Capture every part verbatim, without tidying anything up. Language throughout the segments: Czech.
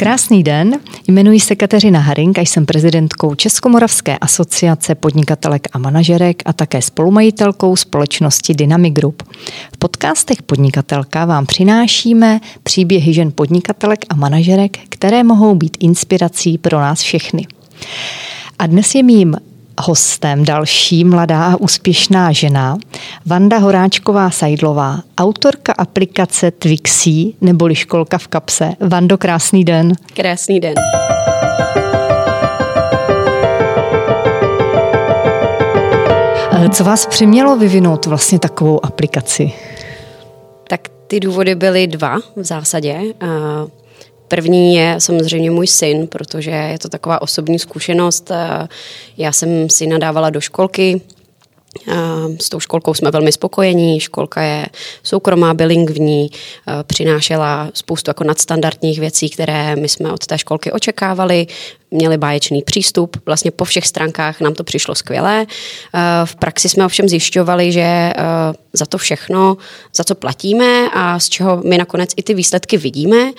Krásný den, jmenuji se Kateřina Haring a jsem prezidentkou Českomoravské asociace podnikatelek a manažerek a také spolumajitelkou společnosti Dynami Group. V podcastech Podnikatelka vám přinášíme příběhy žen podnikatelek a manažerek, které mohou být inspirací pro nás všechny. A dnes je mým hostem další mladá a úspěšná žena, Vanda Horáčková-Sajdlová, autorka aplikace Twixy neboli školka v kapse. Vando, krásný den. Krásný den. Co vás přimělo vyvinout vlastně takovou aplikaci? Tak ty důvody byly dva v zásadě. První je samozřejmě můj syn, protože je to taková osobní zkušenost. Já jsem syna dávala do školky, s tou školkou jsme velmi spokojení, školka je soukromá, bilingvní, přinášela spoustu jako nadstandardních věcí, které my jsme od té školky očekávali, měli báječný přístup, vlastně po všech stránkách nám to přišlo skvělé. V praxi jsme ovšem zjišťovali, že za to všechno, za co platíme a z čeho my nakonec i ty výsledky vidíme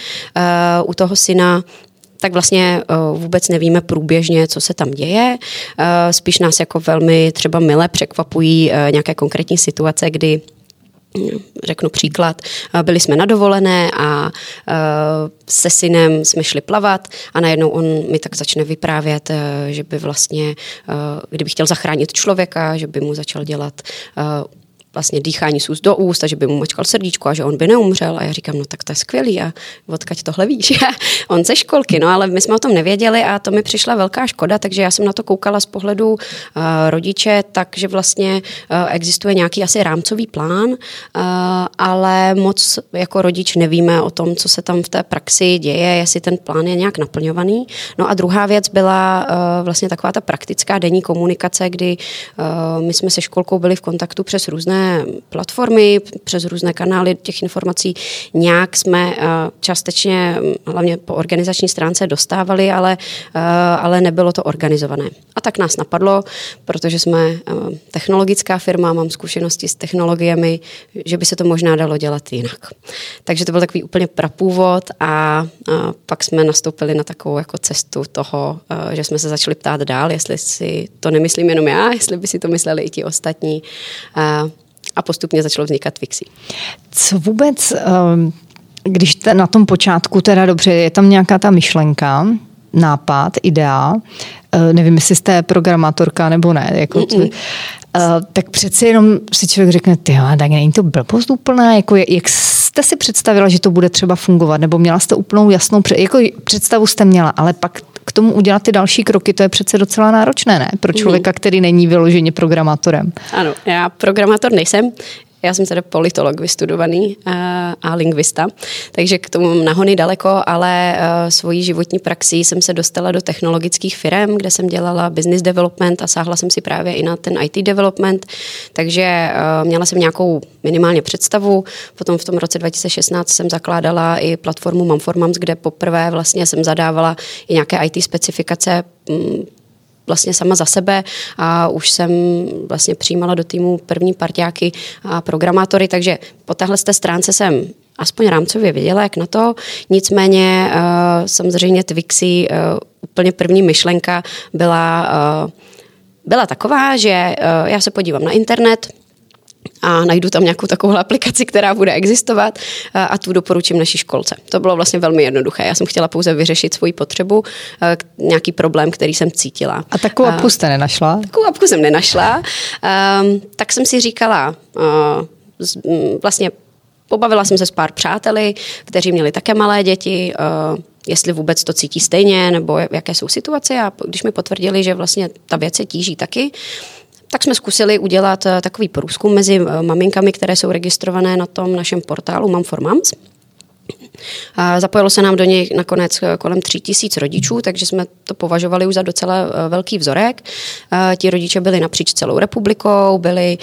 u toho syna, tak vlastně vůbec nevíme průběžně, co se tam děje. Spíš nás jako velmi třeba mile překvapují nějaké konkrétní situace, kdy, řeknu příklad, byli jsme na dovolené a se synem jsme šli plavat a najednou on mi tak začne vyprávět, že by vlastně, kdyby chtěl zachránit člověka, že by mu začal dělat vlastně dýchání z úst do úst a že by mu mačkal srdíčko a že on by neumřel. A já říkám, no tak to je skvělý a odkud tohle víš? On ze školky, no ale my jsme o tom nevěděli a to mi přišla velká škoda, takže já jsem na to koukala z pohledu uh, rodiče, takže vlastně uh, existuje nějaký asi rámcový plán, uh, ale moc jako rodič nevíme o tom, co se tam v té praxi děje, jestli ten plán je nějak naplňovaný. No a druhá věc byla uh, vlastně taková ta praktická denní komunikace, kdy uh, my jsme se školkou byli v kontaktu přes různé platformy, přes různé kanály těch informací. Nějak jsme částečně, hlavně po organizační stránce, dostávali, ale, ale nebylo to organizované. A tak nás napadlo, protože jsme technologická firma, mám zkušenosti s technologiemi, že by se to možná dalo dělat jinak. Takže to byl takový úplně prapůvod a pak jsme nastoupili na takovou jako cestu toho, že jsme se začali ptát dál, jestli si to nemyslím jenom já, jestli by si to mysleli i ti ostatní. A postupně začalo vznikat Twixy. Co vůbec, když na tom počátku, teda dobře, je tam nějaká ta myšlenka, nápad, idea, nevím, jestli jste programátorka nebo ne, jako t- tak přeci jenom si člověk řekne, tyjo, tak není to blbost úplná, jako jak jste si představila, že to bude třeba fungovat, nebo měla jste úplnou jasnou, jako představu jste měla, ale pak k tomu udělat ty další kroky, to je přece docela náročné, ne? Pro člověka, který není vyloženě programátorem. Ano, já programátor nejsem. Já jsem teda politolog vystudovaný a, a lingvista, takže k tomu mám nahony daleko, ale a, svojí životní praxí jsem se dostala do technologických firm, kde jsem dělala business development a sáhla jsem si právě i na ten í té development, takže a, měla jsem nějakou minimálně představu. Potom v tom roce dva tisíce šestnáct jsem zakládala i platformu Mom for Mams, kde poprvé vlastně jsem zadávala i nějaké í té specifikace m, vlastně sama za sebe a už jsem vlastně přijímala do týmu první parťáky a programátory, takže po téhle té stránce jsem aspoň rámcově věděla, jak na to. Nicméně uh, samozřejmě Twixy, uh, úplně první myšlenka byla, uh, byla taková, že uh, já se podívám na internet a najdu tam nějakou takovou aplikaci, která bude existovat a tu doporučím naší školce. To bylo vlastně velmi jednoduché. Já jsem chtěla pouze vyřešit svoji potřebu, nějaký problém, který jsem cítila. A takovou apku jste nenašla? Takovou apku jsem nenašla. Tak jsem si říkala, vlastně pobavila jsem se s pár přáteli, kteří měli také malé děti, jestli vůbec to cítí stejně, nebo jaké jsou situace. A když mi potvrdili, že vlastně ta věc se tíží taky, tak jsme zkusili udělat takový průzkum mezi maminkami, které jsou registrované na tom našem portálu Mom for Mams. Zapojilo se nám do něj nakonec kolem tří tisíc rodičů, takže jsme to považovali už za docela velký vzorek. Ti rodiče byli napříč celou republikou, byli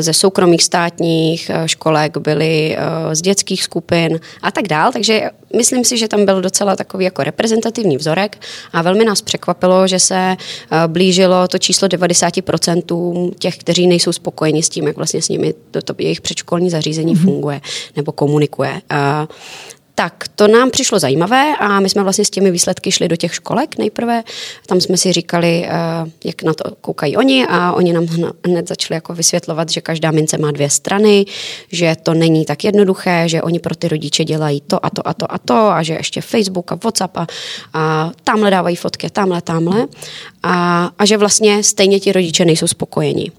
ze soukromých státních školek, byli z dětských skupin a tak dál, takže myslím si, že tam byl docela takový jako reprezentativní vzorek a velmi nás překvapilo, že se blížilo to číslo devadesát procent těch, kteří nejsou spokojeni s tím, jak vlastně s nimi to, to jejich předškolní zařízení funguje nebo komunikuje. Tak to nám přišlo zajímavé a my jsme vlastně s těmi výsledky šli do těch školek nejprve. Tam jsme si říkali, jak na to koukají oni, a oni nám hned začali jako vysvětlovat, že každá mince má dvě strany, že to není tak jednoduché, že oni pro ty rodiče dělají to a to a to a to a že ještě Facebook a WhatsApp a, a tamhle dávají fotky, tamhle, tamhle a, a že vlastně stejně ti rodiče nejsou spokojeni.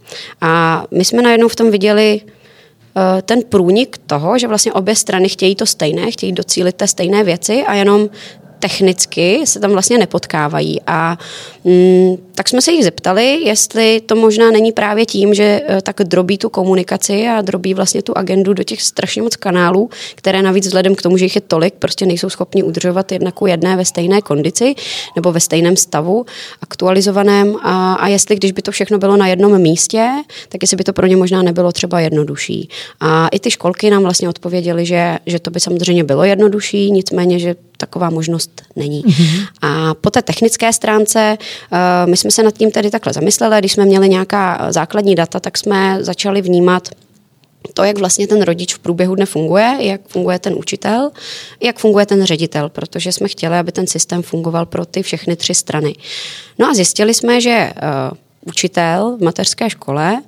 A my jsme najednou v tom viděli ten průnik toho, že vlastně obě strany chtějí to stejné, chtějí docílit té stejné věci a jenom technicky se tam vlastně nepotkávají. A mm, tak jsme se jich zeptali, jestli to možná není právě tím, že tak drobí tu komunikaci a drobí vlastně tu agendu do těch strašně moc kanálů, které navíc vzhledem k tomu, že jich je tolik, prostě nejsou schopni udržovat jedna ku jedné ve stejné kondici nebo ve stejném stavu aktualizovaném. A, a jestli, když by to všechno bylo na jednom místě, tak jestli by to pro ně možná nebylo třeba jednodušší. A i ty školky nám vlastně odpověděly, že, že to by samozřejmě bylo jednodušší, nicméně, že taková možnost není. Mm-hmm. A po té technické stránce, uh, my jsme se nad tím tedy takhle zamysleli, když jsme měli nějaká základní data, tak jsme začali vnímat to, jak vlastně ten rodič v průběhu dne funguje, jak funguje ten učitel, jak funguje ten ředitel, protože jsme chtěli, aby ten systém fungoval pro ty všechny tři strany. No a zjistili jsme, že uh, učitel v mateřské škole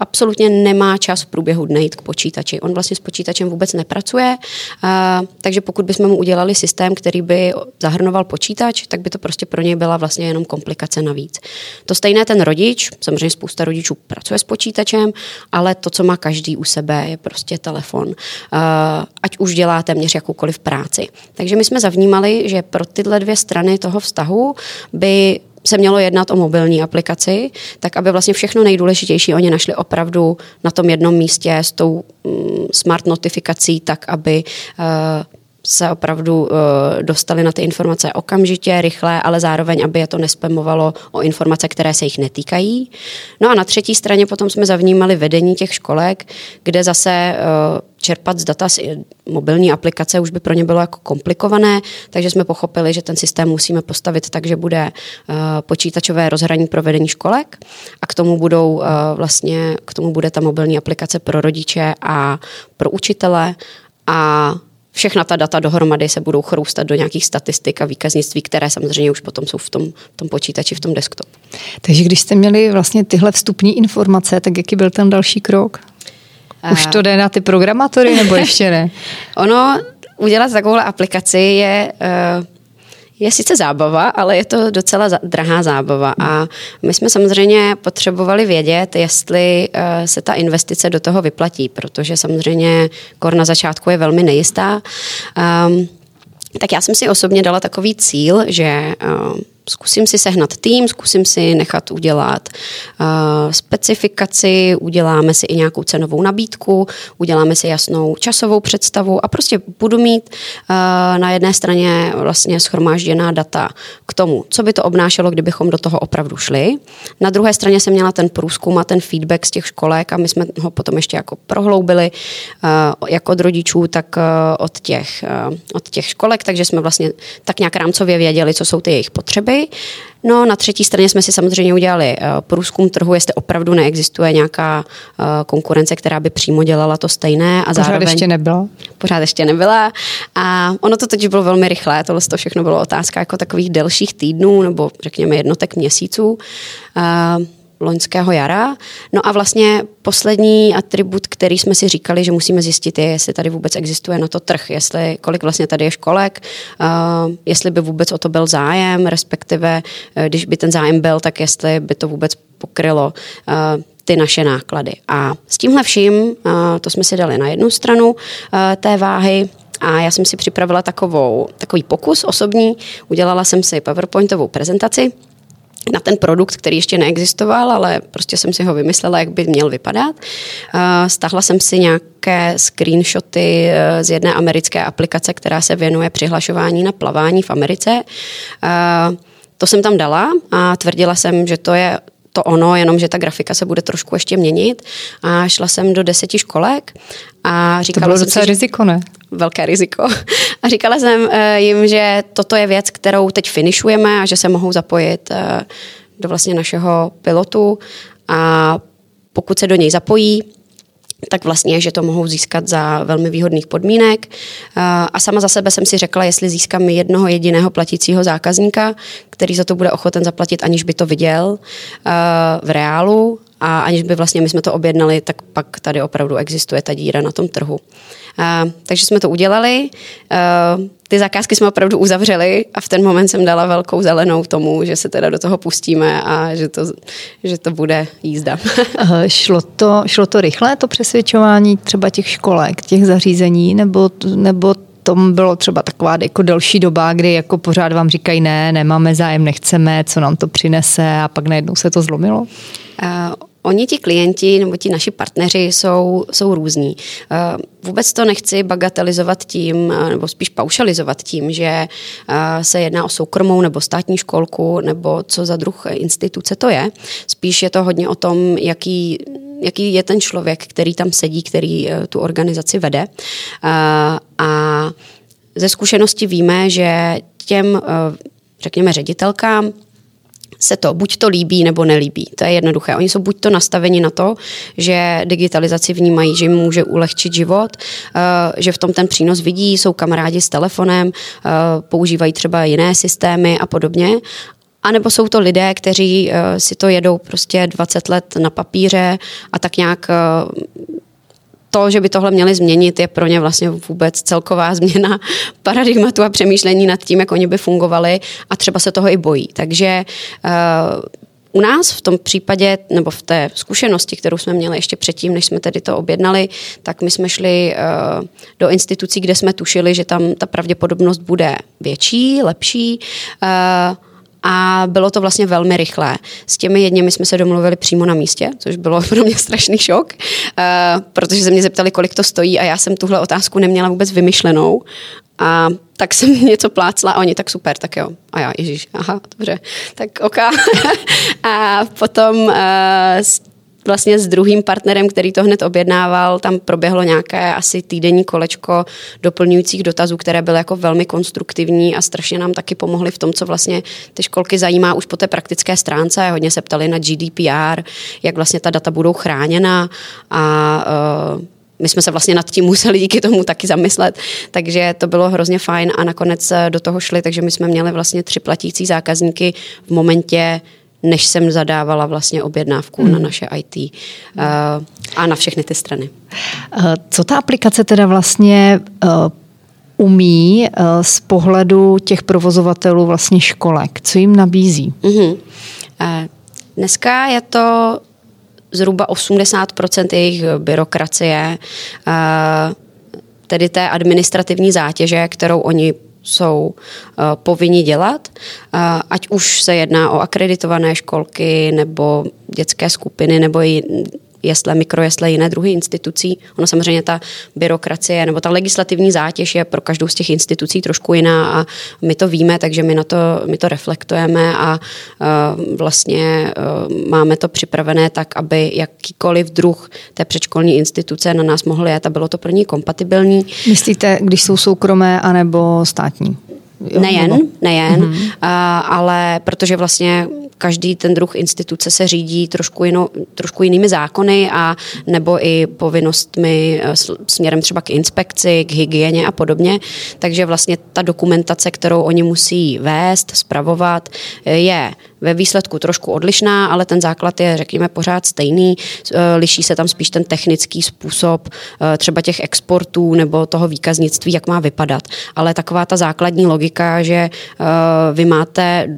absolutně nemá čas v průběhu dne jít k počítači. On vlastně s počítačem vůbec nepracuje, a, takže pokud bychom mu udělali systém, který by zahrnoval počítač, tak by to prostě pro něj byla vlastně jenom komplikace navíc. To stejné ten rodič, samozřejmě spousta rodičů pracuje s počítačem, ale to, co má každý u sebe, je prostě telefon. A, ať už dělá téměř jakoukoliv práci. Takže my jsme zavnímali, že pro tyhle dvě strany toho vztahu by se mělo jednat o mobilní aplikaci, tak aby vlastně všechno nejdůležitější oni našli opravdu na tom jednom místě s tou smart notifikací, tak aby uh, se opravdu uh, dostali na ty informace okamžitě, rychle, ale zároveň, aby je to nespamovalo o informace, které se jich netýkají. No a na třetí straně potom jsme zavnímali vedení těch školek, kde zase uh, čerpat z data z mobilní aplikace už by pro ně bylo jako komplikované, takže jsme pochopili, že ten systém musíme postavit tak, že bude uh, počítačové rozhraní pro vedení školek a k tomu budou uh, vlastně, k tomu bude ta mobilní aplikace pro rodiče a pro učitele a všechna ta data dohromady se budou chroustat do nějakých statistik a výkaznictví, které samozřejmě už potom jsou v tom, v tom počítači, v tom desktopu. Takže když jste měli vlastně tyhle vstupní informace, tak jaký byl ten další krok? Už to jde na ty programátory, nebo ještě ne? Ono, udělat takovouhle aplikaci je... Uh... Je sice zábava, ale je to docela drahá zábava a my jsme samozřejmě potřebovali vědět, jestli se ta investice do toho vyplatí, protože samozřejmě kor na začátku je velmi nejistá. Um, tak já jsem si osobně dala takový cíl, že um, zkusím si sehnat tým, zkusím si nechat udělat uh, specifikaci, uděláme si i nějakou cenovou nabídku, uděláme si jasnou časovou představu a prostě budu mít uh, na jedné straně vlastně shromážděná data k tomu, co by to obnášelo, kdybychom do toho opravdu šli. Na druhé straně jsem měla ten průzkum a ten feedback z těch školek a my jsme ho potom ještě jako prohloubili uh, jak od rodičů, tak uh, od, těch, uh, od těch školek, takže jsme vlastně tak nějak rámcově věděli, co jsou ty jejich potřeby. No, na třetí straně jsme si samozřejmě udělali průzkum trhu, jestli opravdu neexistuje nějaká konkurence, která by přímo dělala to stejné. A zároveň... Pořád ještě nebyla. Pořád ještě nebyla. A ono to totiž bylo velmi rychlé, tohle to všechno bylo otázka jako takových delších týdnů, nebo řekněme jednotek měsíců loňského jara. No a vlastně poslední atribut, který jsme si říkali, že musíme zjistit, je, jestli tady vůbec existuje na to trh, jestli kolik vlastně tady je školek, uh, jestli by vůbec o to byl zájem, respektive uh, když by ten zájem byl, tak jestli by to vůbec pokrylo uh, ty naše náklady. A s tímhle vším, uh, to jsme si dali na jednu stranu uh, té váhy, a já jsem si připravila takovou, takový pokus osobní, udělala jsem si PowerPointovou prezentaci na ten produkt, který ještě neexistoval, ale prostě jsem si ho vymyslela, jak by měl vypadat. Stáhla jsem si nějaké screenshoty z jedné americké aplikace, která se věnuje přihlašování na plavání v Americe. To jsem tam dala a tvrdila jsem, že to je to ono, jenom že ta grafika se bude trošku ještě měnit. A šla jsem do deseti školek a říkala jsem... To bylo docela si, riziko, ne? Velké riziko. A říkala jsem jim, že toto je věc, kterou teď finišujeme a že se mohou zapojit do vlastně našeho pilotu a pokud se do něj zapojí, tak vlastně, že to mohou získat za velmi výhodných podmínek. A sama za sebe jsem si řekla, jestli získám jednoho jediného platícího zákazníka, který za to bude ochoten zaplatit, aniž by to viděl v reálu a aniž by vlastně my jsme to objednali, tak pak tady opravdu existuje ta díra na tom trhu. Takže jsme to udělali. Ty zakázky jsme opravdu uzavřeli a v ten moment jsem dala velkou zelenou tomu, že se teda do toho pustíme a že to, že to bude jízda. šlo, to, šlo to rychle, to přesvědčování třeba těch školek, těch zařízení, nebo, nebo tom bylo třeba taková jako delší doba, kdy jako pořád vám říkají ne, nemáme zájem, nechceme, co nám to přinese a pak najednou se to zlomilo? Uh, Oni ti klienti nebo ti naši partneři jsou, jsou různí. Vůbec to nechci bagatelizovat tím, nebo spíš paušalizovat tím, že se jedná o soukromou nebo státní školku, nebo co za druh instituce to je. Spíš je to hodně o tom, jaký, jaký je ten člověk, který tam sedí, který tu organizaci vede. A ze zkušenosti víme, že těm, řekněme, ředitelkám, se to buď to líbí, nebo nelíbí. To je jednoduché. Oni jsou buď to nastaveni na to, že digitalizaci vnímají, že jim může ulehčit život, že v tom ten přínos vidí, jsou kamarádi s telefonem, používají třeba jiné systémy a podobně. A nebo jsou to lidé, kteří si to jedou prostě dvacet let na papíře a tak nějak to, že by tohle měli změnit, je pro ně vlastně vůbec celková změna paradigmatu a přemýšlení nad tím, jak oni by fungovali a třeba se toho i bojí. Takže uh, u nás v tom případě, nebo v té zkušenosti, kterou jsme měli ještě předtím, než jsme tedy to objednali, tak my jsme šli uh, do institucí, kde jsme tušili, že tam ta pravděpodobnost bude větší, lepší, uh, a bylo to vlastně velmi rychlé. S těmi jedněmi jsme se domluvili přímo na místě, což bylo pro mě strašný šok, protože se mě zeptali, kolik to stojí a já jsem tuhle otázku neměla vůbec vymyšlenou. A tak jsem něco plácla a oni, tak super, tak jo. A já, ježíš, aha, dobře, tak ok. A potom vlastně s druhým partnerem, který to hned objednával, tam proběhlo nějaké asi týdenní kolečko doplňujících dotazů, které byly jako velmi konstruktivní a strašně nám taky pomohly v tom, co vlastně ty školky zajímá už po té praktické stránce. Hodně se ptali na G D P R, jak vlastně ta data budou chráněna a uh, my jsme se vlastně nad tím museli díky tomu taky zamyslet, takže to bylo hrozně fajn a nakonec do toho šli, takže my jsme měli vlastně tři platící zákazníky v momentě, než jsem zadávala vlastně objednávku hmm. na naše I T uh, a na všechny ty strany. Co ta aplikace teda vlastně uh, umí uh, z pohledu těch provozovatelů vlastně školek? Co jim nabízí? Uh-huh. Uh, dneska je to zhruba osmdesát procent jejich byrokracie, uh, tedy té administrativní zátěže, kterou oni jsou uh, povinni dělat, uh, ať už se jedná o akreditované školky nebo dětské skupiny nebo i jesle, mikrojesle, jiné druhy institucí. Ono samozřejmě ta byrokracie nebo ta legislativní zátěž je pro každou z těch institucí trošku jiná a my to víme, takže my na to, my to reflektujeme a uh, vlastně uh, máme to připravené tak, aby jakýkoliv druh té předškolní instituce na nás mohl jet a bylo to pro ní kompatibilní. Myslíte, když jsou soukromé anebo státní? Jo, nejen, nebo? nejen, mm-hmm. uh, ale protože vlastně každý ten druh instituce se řídí trošku, jino, trošku jinými zákony a nebo i povinnostmi směrem třeba k inspekci, k hygieně a podobně. Takže vlastně ta dokumentace, kterou oni musí vést, spravovat, je ve výsledku trošku odlišná, ale ten základ je, řekněme, pořád stejný. Liší se tam spíš ten technický způsob třeba těch exportů nebo toho výkaznictví, jak má vypadat. Ale taková ta základní logika, že vy máte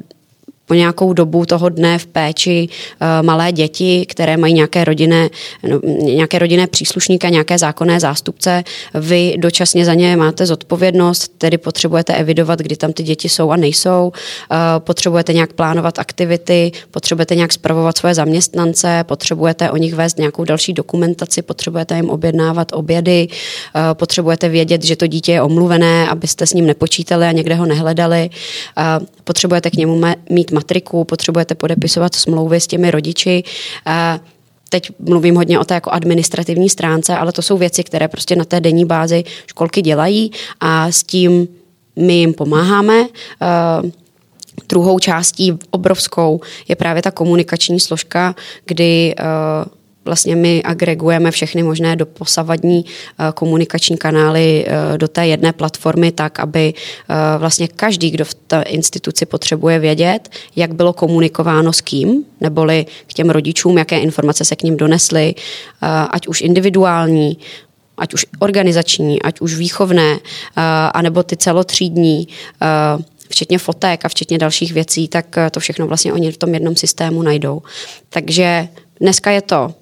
po nějakou dobu toho dne v péči uh, malé děti, které mají nějaké rodinné, no, nějaké rodinné příslušníky, nějaké zákonné zástupce. Vy dočasně za ně máte zodpovědnost, tedy potřebujete evidovat, kdy tam ty děti jsou a nejsou. Uh, potřebujete nějak plánovat aktivity, potřebujete nějak spravovat svoje zaměstnance, potřebujete o nich vést nějakou další dokumentaci, potřebujete jim objednávat obědy, uh, potřebujete vědět, že to dítě je omluvené, abyste s ním nepočítali a někde ho nehledali. Uh, potřebujete k němu mít matriku, potřebujete podepisovat smlouvy s těmi rodiči. Teď mluvím hodně o té jako administrativní stránce, ale to jsou věci, které prostě na té denní bázi školky dělají a s tím my jim pomáháme. Druhou částí obrovskou je právě ta komunikační složka, kdy Vlastně my agregujeme všechny možné doposavadní komunikační kanály do té jedné platformy tak, aby vlastně každý, kdo v té instituci potřebuje vědět, jak bylo komunikováno s kým, neboli k těm rodičům, jaké informace se k ním donesly, ať už individuální, ať už organizační, ať už výchovné, anebo ty celotřídní, včetně fotek a včetně dalších věcí, tak to všechno vlastně oni v tom jednom systému najdou. Takže dneska je to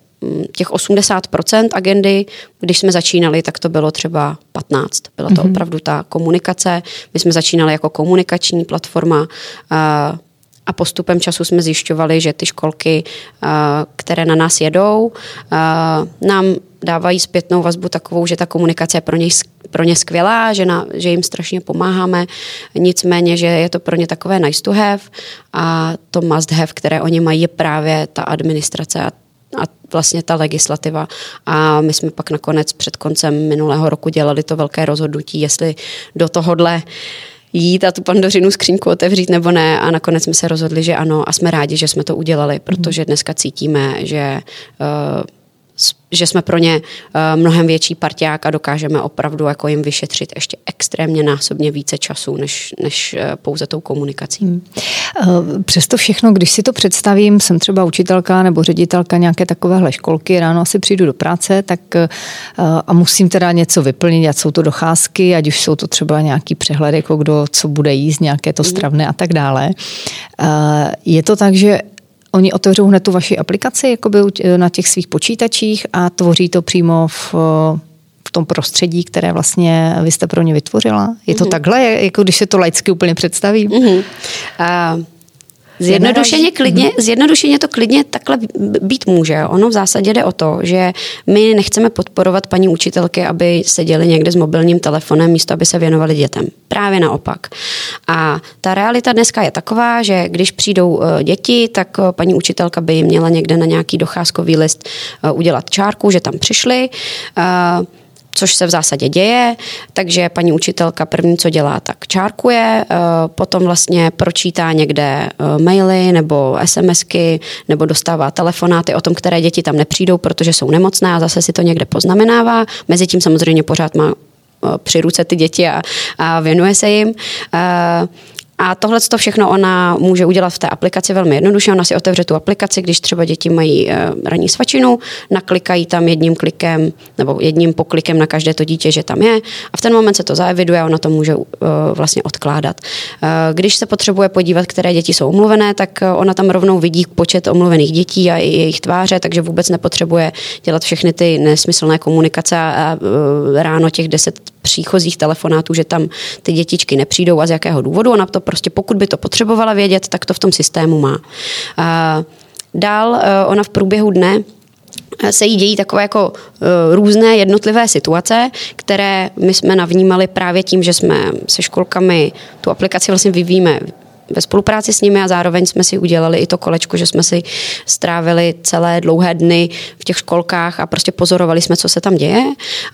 těch osmdesát procent agendy, když jsme začínali, tak to bylo třeba patnáct. Byla to mm-hmm. opravdu ta komunikace. My jsme začínali jako komunikační platforma a postupem času jsme zjišťovali, že ty školky, které na nás jedou, nám dávají zpětnou vazbu takovou, že ta komunikace je pro ně, pro ně skvělá, že, na, že jim strašně pomáháme, nicméně, že je to pro ně takové nice to have a to must have, které oni mají, je právě ta administrace a, a vlastně ta legislativa. A my jsme pak nakonec před koncem minulého roku dělali to velké rozhodnutí, jestli do tohodle jít a tu pandořinu skříňku otevřít nebo ne, a nakonec jsme se rozhodli, že ano, a jsme rádi, že jsme to udělali, protože dneska cítíme, že uh, že jsme pro ně mnohem větší parťák a dokážeme opravdu jako jim vyšetřit ještě extrémně násobně více času, než, než pouze tou komunikací. Hmm. Přesto všechno, když si to představím, jsem třeba učitelka nebo ředitelka nějaké takovéhle školky, ráno asi přijdu do práce, tak a musím teda něco vyplnit, ať jsou to docházky, ať už jsou to třeba nějaký přehled, jako kdo co bude jíst, nějaké to stravné a tak dále. Je to tak, že oni otevřou hned tu vaši aplikaci jakoby na těch svých počítačích a tvoří to přímo v, v tom prostředí, které vlastně vy jste pro ně vytvořila? Je to mm-hmm. takhle, jako když se to laicky úplně představím? Mm-hmm. Uh... Zjednodušeně, klidně, zjednodušeně to klidně takhle být může. Ono v zásadě jde o to, že my nechceme podporovat paní učitelky, aby seděly někde s mobilním telefonem místo, aby se věnovali dětem. Právě naopak. A ta realita dneska je taková, že když přijdou děti, tak paní učitelka by jim měla někde na nějaký docházkový list udělat čárku, že tam přišli, což se v zásadě děje, takže paní učitelka první, co dělá, tak čárkuje, potom vlastně pročítá někde maily nebo SMSky, nebo dostává telefonáty o tom, které děti tam nepřijdou, protože jsou nemocné, a zase si to někde poznamenává. Mezitím samozřejmě pořád má při ruce ty děti a, a věnuje se jim. A tohle to všechno ona může udělat v té aplikaci velmi jednoduše. Ona si otevře tu aplikaci, když třeba děti mají ranní svačinu, naklikají tam jedním klikem nebo jedním poklikem na každé to dítě, že tam je, a v ten moment se to zaeviduje a ona to může vlastně odkládat. Když se potřebuje podívat, které děti jsou omluvené, tak ona tam rovnou vidí počet omluvených dětí a jejich tváře, takže vůbec nepotřebuje dělat všechny ty nesmyslné komunikace a ráno těch deset příchozích telefonátů, že tam ty dětičky nepřijdou a z jakého důvodu. Ona to prostě, pokud by to potřebovala vědět, tak to v tom systému má. Dál ona v průběhu dne se jí dějí takové jako různé jednotlivé situace, které my jsme navnímali právě tím, že jsme se školkami tu aplikaci vlastně vyvíjíme ve spolupráci s nimi, a zároveň jsme si udělali i to kolečko, že jsme si strávili celé dlouhé dny v těch školkách a prostě pozorovali jsme, co se tam děje.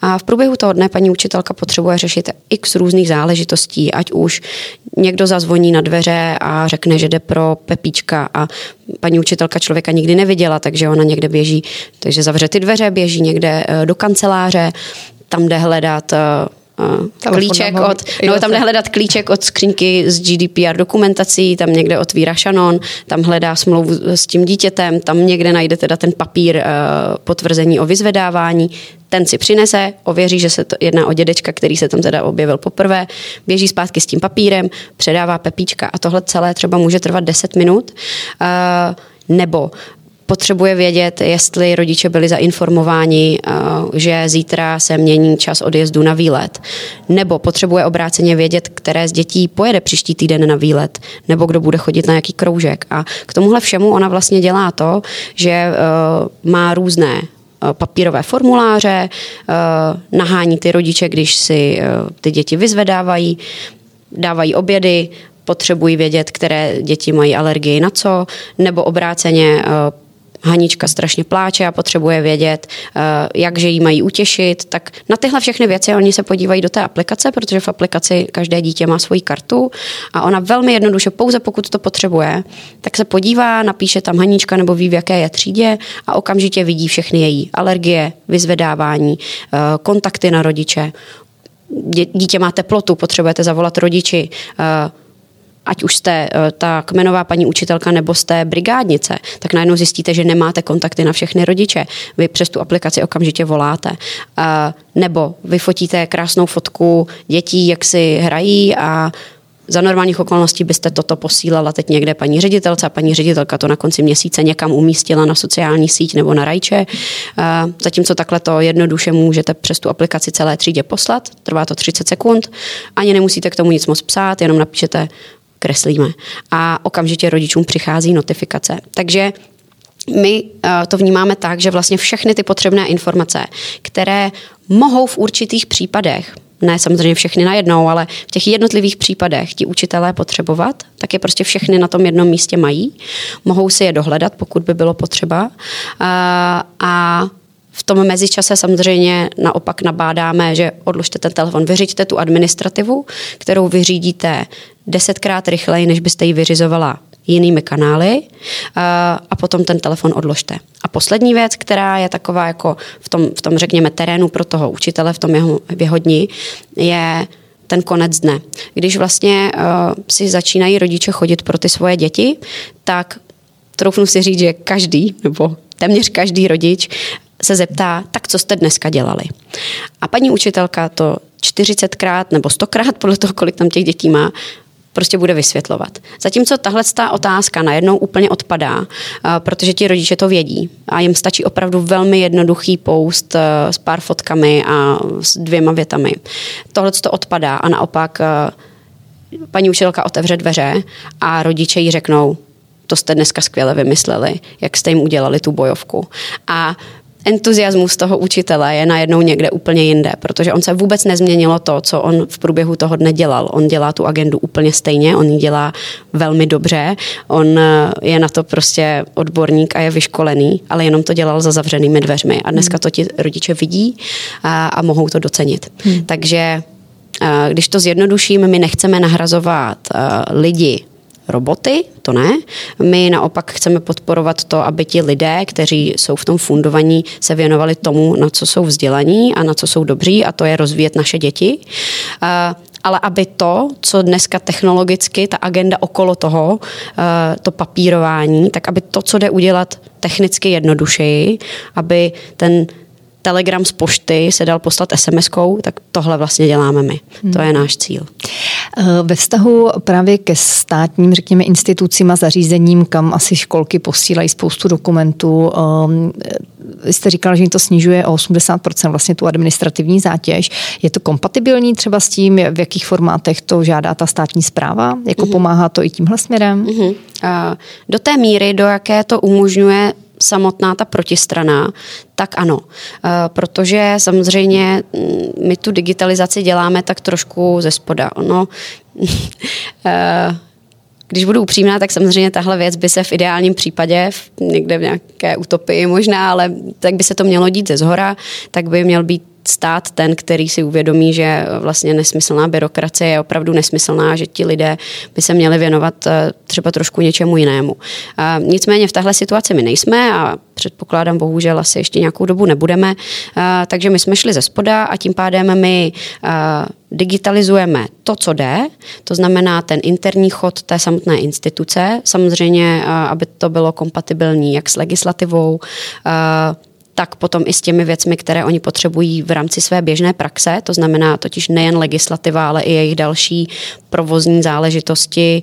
A v průběhu toho dne paní učitelka potřebuje řešit x různých záležitostí, ať už někdo zazvoní na dveře a řekne, že jde pro Pepíčka, a paní učitelka člověka nikdy neviděla, takže ona někde běží, takže zavře ty dveře, běží někde do kanceláře, tam jde hledat klíček od, no, tam jde hledat klíček od skříňky s G D P R dokumentací, tam někde otvírá šanon, tam hledá smlouvu s tím dítětem, tam někde najde teda ten papír potvrzení o vyzvedávání, ten si přinese, ověří, že se to jedná o dědečka, který se tam teda objevil poprvé, běží zpátky s tím papírem, předává Pepíčka, a tohle celé třeba může trvat deset minut, nebo potřebuje vědět, jestli rodiče byli zainformováni, že zítra se mění čas odjezdu na výlet. Nebo potřebuje obráceně vědět, které z dětí pojede příští týden na výlet. Nebo kdo bude chodit na jaký kroužek. A k tomuhle všemu ona vlastně dělá to, že má různé papírové formuláře, nahání ty rodiče, když si ty děti vyzvedávají, dávají obědy, potřebují vědět, které děti mají alergii na co, nebo obráceně Hanička strašně pláče a potřebuje vědět, jakže jí mají utěšit, tak na tyhle všechny věci oni se podívají do té aplikace, protože v aplikaci každé dítě má svoji kartu a ona velmi jednoduše, pouze pokud to potřebuje, tak se podívá, napíše tam Hanička nebo ví, v jaké je třídě a okamžitě vidí všechny její alergie, vyzvedávání, kontakty na rodiče. Dítě má teplotu, potřebujete zavolat rodiči, ať už jste ta kmenová paní učitelka nebo jste brigádnice, tak najednou zjistíte, že nemáte kontakty na všechny rodiče. Vy přes tu aplikaci okamžitě voláte. Nebo vy fotíte krásnou fotku dětí, jak si hrají a za normálních okolností byste toto posílala teď někde paní ředitelce a paní ředitelka to na konci měsíce někam umístila na sociální síť nebo na rajče. Zatímco takhle to jednoduše můžete přes tu aplikaci celé třídě poslat, trvá to třicet sekund, ani nemusíte k tomu nic moc psát, jenom napíšete kreslíme. A okamžitě rodičům přichází notifikace. Takže my to vnímáme tak, že vlastně všechny ty potřebné informace, které mohou v určitých případech, ne samozřejmě všechny najednou, ale v těch jednotlivých případech ti učitelé potřebovat, tak je prostě všechny na tom jednom místě mají. Mohou si je dohledat, pokud by bylo potřeba. A, a v tom mezičase samozřejmě naopak nabádáme, že odložte ten telefon, vyřiďte tu administrativu, kterou vyřídíte desetkrát rychleji, než byste ji vyřizovala jinými kanály a potom ten telefon odložte. A poslední věc, která je taková jako v tom, v tom řekněme terénu pro toho učitele, v tom jeho, jeho dni, je ten konec dne. Když vlastně uh, si začínají rodiče chodit pro ty svoje děti, tak troufnu si říct, že každý nebo téměř každý rodič se zeptá, tak co jste dneska dělali. A paní učitelka to čtyřicetkrát nebo stokrát podle toho, kolik tam těch dětí má, prostě bude vysvětlovat. Zatímco tahle otázka najednou úplně odpadá, protože ti rodiče to vědí a jim stačí opravdu velmi jednoduchý post s pár fotkami a s dvěma větami. Tohle to odpadá a naopak paní učitelka otevře dveře a rodiče jí řeknou, to jste dneska skvěle vymysleli, jak jste jim udělali tu bojovku. A entuziasmus toho učitele je najednou někde úplně jinde, protože on se vůbec nezměnilo to, co on v průběhu toho dne dělal. On dělá tu agendu úplně stejně, on ji dělá velmi dobře, on je na to prostě odborník a je vyškolený, ale jenom to dělal za zavřenými dveřmi. A dneska to ti rodiče vidí a, a mohou to docenit. Hmm. Takže když to zjednoduším, my nechceme nahrazovat lidi, roboty, to ne. My naopak chceme podporovat to, aby ti lidé, kteří jsou v tom fundovaní, se věnovali tomu, na co jsou vzdělaní a na co jsou dobří, a to je rozvíjet naše děti. Ale aby to, co dneska technologicky, ta agenda okolo toho, to papírování, tak aby to, co jde udělat technicky jednodušeji, aby ten telegram z pošty se dal poslat es em eskou, tak tohle vlastně děláme my. Hmm. To je náš cíl. Ve vztahu právě ke státním, řekněme, institucím a zařízením, kam asi školky posílají spoustu dokumentů, jste říkala, že to snižuje o osmdesát procent vlastně tu administrativní zátěž. Je to kompatibilní třeba s tím, v jakých formátech to žádá ta státní správa? Jako hmm. pomáhá to i tímhle směrem? Hmm. Do té míry, do jaké to umožňuje samotná ta protistrana, tak ano. Protože samozřejmě my tu digitalizaci děláme tak trošku ze spoda. No, když budu upřímná, tak samozřejmě tahle věc by se v ideálním případě, někde v nějaké utopii možná, ale tak by se to mělo dít ze zhora, tak by měl být stát ten, který si uvědomí, že vlastně nesmyslná byrokracie je opravdu nesmyslná, že ti lidé by se měli věnovat třeba trošku něčemu jinému. A nicméně v téhle situaci my nejsme a předpokládám bohužel asi ještě nějakou dobu nebudeme, a takže my jsme šli ze spoda a tím pádem my digitalizujeme to, co jde, to znamená ten interní chod té samotné instituce, samozřejmě, aby to bylo kompatibilní jak s legislativou, tak potom i s těmi věcmi, které oni potřebují v rámci své běžné praxe, to znamená totiž nejen legislativa, ale i jejich další provozní záležitosti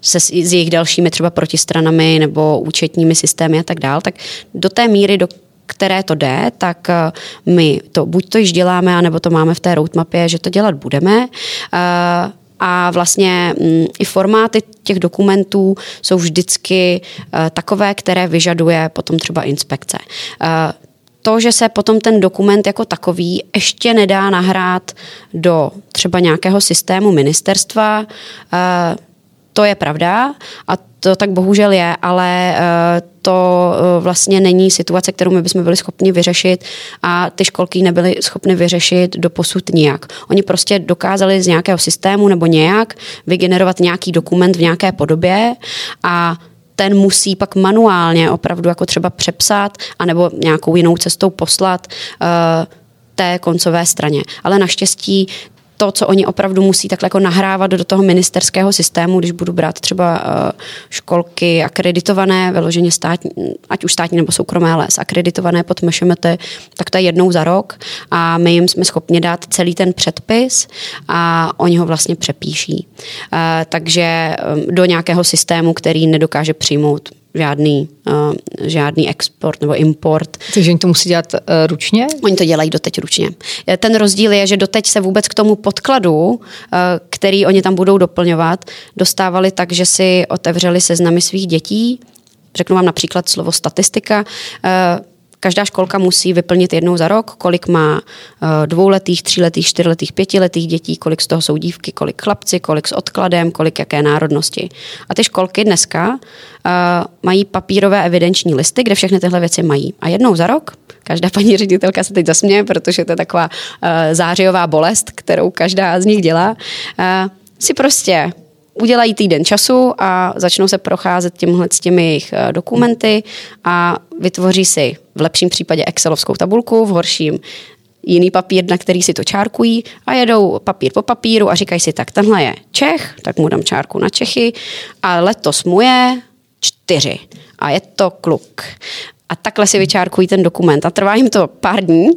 se, s jejich dalšími třeba protistranami nebo účetními systémy a tak dál, tak do té míry, do které to jde, tak my to buď to již děláme, anebo to máme v té roadmapě, že to dělat budeme. A vlastně i formáty těch dokumentů jsou vždycky takové, které vyžaduje potom třeba inspekce. To, že se potom ten dokument jako takový ještě nedá nahrát do třeba nějakého systému ministerstva, to je pravda a to tak bohužel je, ale to vlastně není situace, kterou my bychom byli schopni vyřešit a ty školky nebyly schopny vyřešit doposud nijak. Oni prostě dokázali z nějakého systému nebo nějak vygenerovat nějaký dokument v nějaké podobě a ten musí pak manuálně opravdu jako třeba přepsat anebo nějakou jinou cestou poslat uh, té koncové straně. Ale naštěstí to, co oni opravdu musí takhle jako nahrávat do toho ministerského systému, když budu brát třeba školky akreditované, vyloženě státní, ať už státní nebo soukromé, ale akreditované pod MŠMT, tak to je jednou za rok a my jim jsme schopni dát celý ten předpis a oni ho vlastně přepíší. Takže do nějakého systému, který nedokáže přijmout žádný, uh, žádný export nebo import. Takže oni to musí dělat uh, ručně? Oni to dělají doteď ručně. Ten rozdíl je, že doteď se vůbec k tomu podkladu, uh, který oni tam budou doplňovat, dostávali tak, že si otevřeli seznamy svých dětí. Řeknu vám například slovo statistika. Uh, Každá školka musí vyplnit jednou za rok, kolik má dvouletých, tříletých, čtyřletých, pětiletých dětí, kolik z toho jsou dívky, kolik chlapci, kolik s odkladem, kolik jaké národnosti. A ty školky dneska uh, mají papírové evidenční listy, kde všechny tyhle věci mají. A jednou za rok, každá paní ředitelka se teď zasměje, protože to je taková uh, zářijová bolest, kterou každá z nich dělá, uh, si prostě udělají týden času a začnou se procházet tímhle s těmi jejich dokumenty a vytvoří si v lepším případě excelovskou tabulku, v horším jiný papír, na který si to čárkují a jedou papír po papíru a říkají si, tak tenhle je Čech, tak mu dám čárku na Čechy a letos mu je čtyři a je to kluk. A takhle si vyčárkují ten dokument a trvá jim to pár dní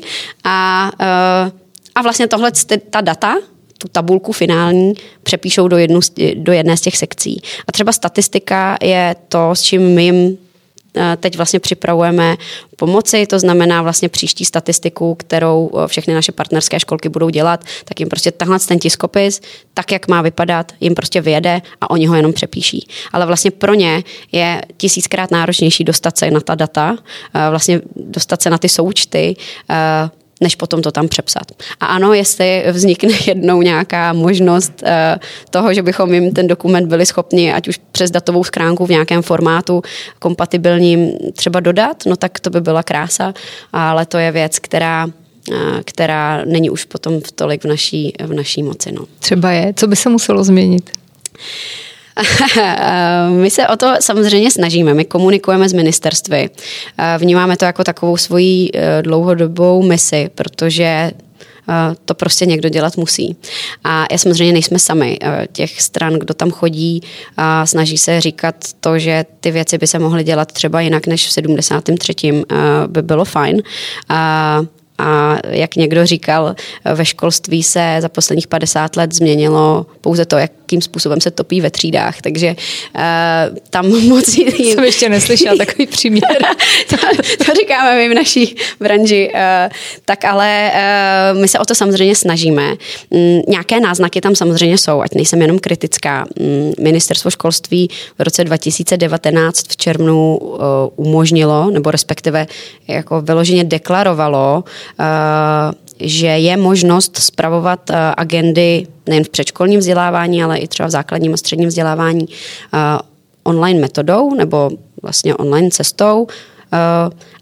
a, a vlastně tohle, ta data, tu tabulku finální přepíšou do, jednu, do jedné z těch sekcí. A třeba statistika je to, s čím my jim teď vlastně připravujeme pomoci, to znamená vlastně příští statistiku, kterou všechny naše partnerské školky budou dělat, tak jim prostě tahle ten tiskopis, tak jak má vypadat, jim prostě vyjede a oni ho jenom přepíší. Ale vlastně pro ně je tisíckrát náročnější dostat se na ta data, vlastně dostat se na ty součty, než potom to tam přepsat. A ano, jestli vznikne jednou nějaká možnost e, toho, že bychom jim ten dokument byli schopni, ať už přes datovou schránku v nějakém formátu kompatibilním třeba dodat, no tak to by byla krása, ale to je věc, která, e, která není už potom tolik v naší, v naší moci. No. Třeba je. Co by se muselo změnit? My se o to samozřejmě snažíme, my komunikujeme s ministerstvy, vnímáme to jako takovou svoji dlouhodobou misi, protože to prostě někdo dělat musí. A já samozřejmě nejsme sami. Těch stran, kdo tam chodí a snaží se říkat to, že ty věci by se mohly dělat třeba jinak než v sedmdesátém třetím by bylo fajn. A A jak někdo říkal, ve školství se za posledních padesát let změnilo pouze to, jakým způsobem se topí ve třídách, takže uh, tam moc... Jim... Jsem ještě neslyšela takový příměr. to, to říkáme my v naší branži. Uh, tak ale uh, my se o to samozřejmě snažíme. Mm, nějaké náznaky tam samozřejmě jsou, ať nejsem jenom kritická. Mm, Ministerstvo školství v roce dva tisíce devatenáct v červnu uh, umožnilo, nebo respektive jako vyloženě deklarovalo, Uh, že je možnost spravovat uh, agendy nejen v předškolním vzdělávání, ale i třeba v základním a středním vzdělávání uh, online metodou nebo vlastně online cestou, uh,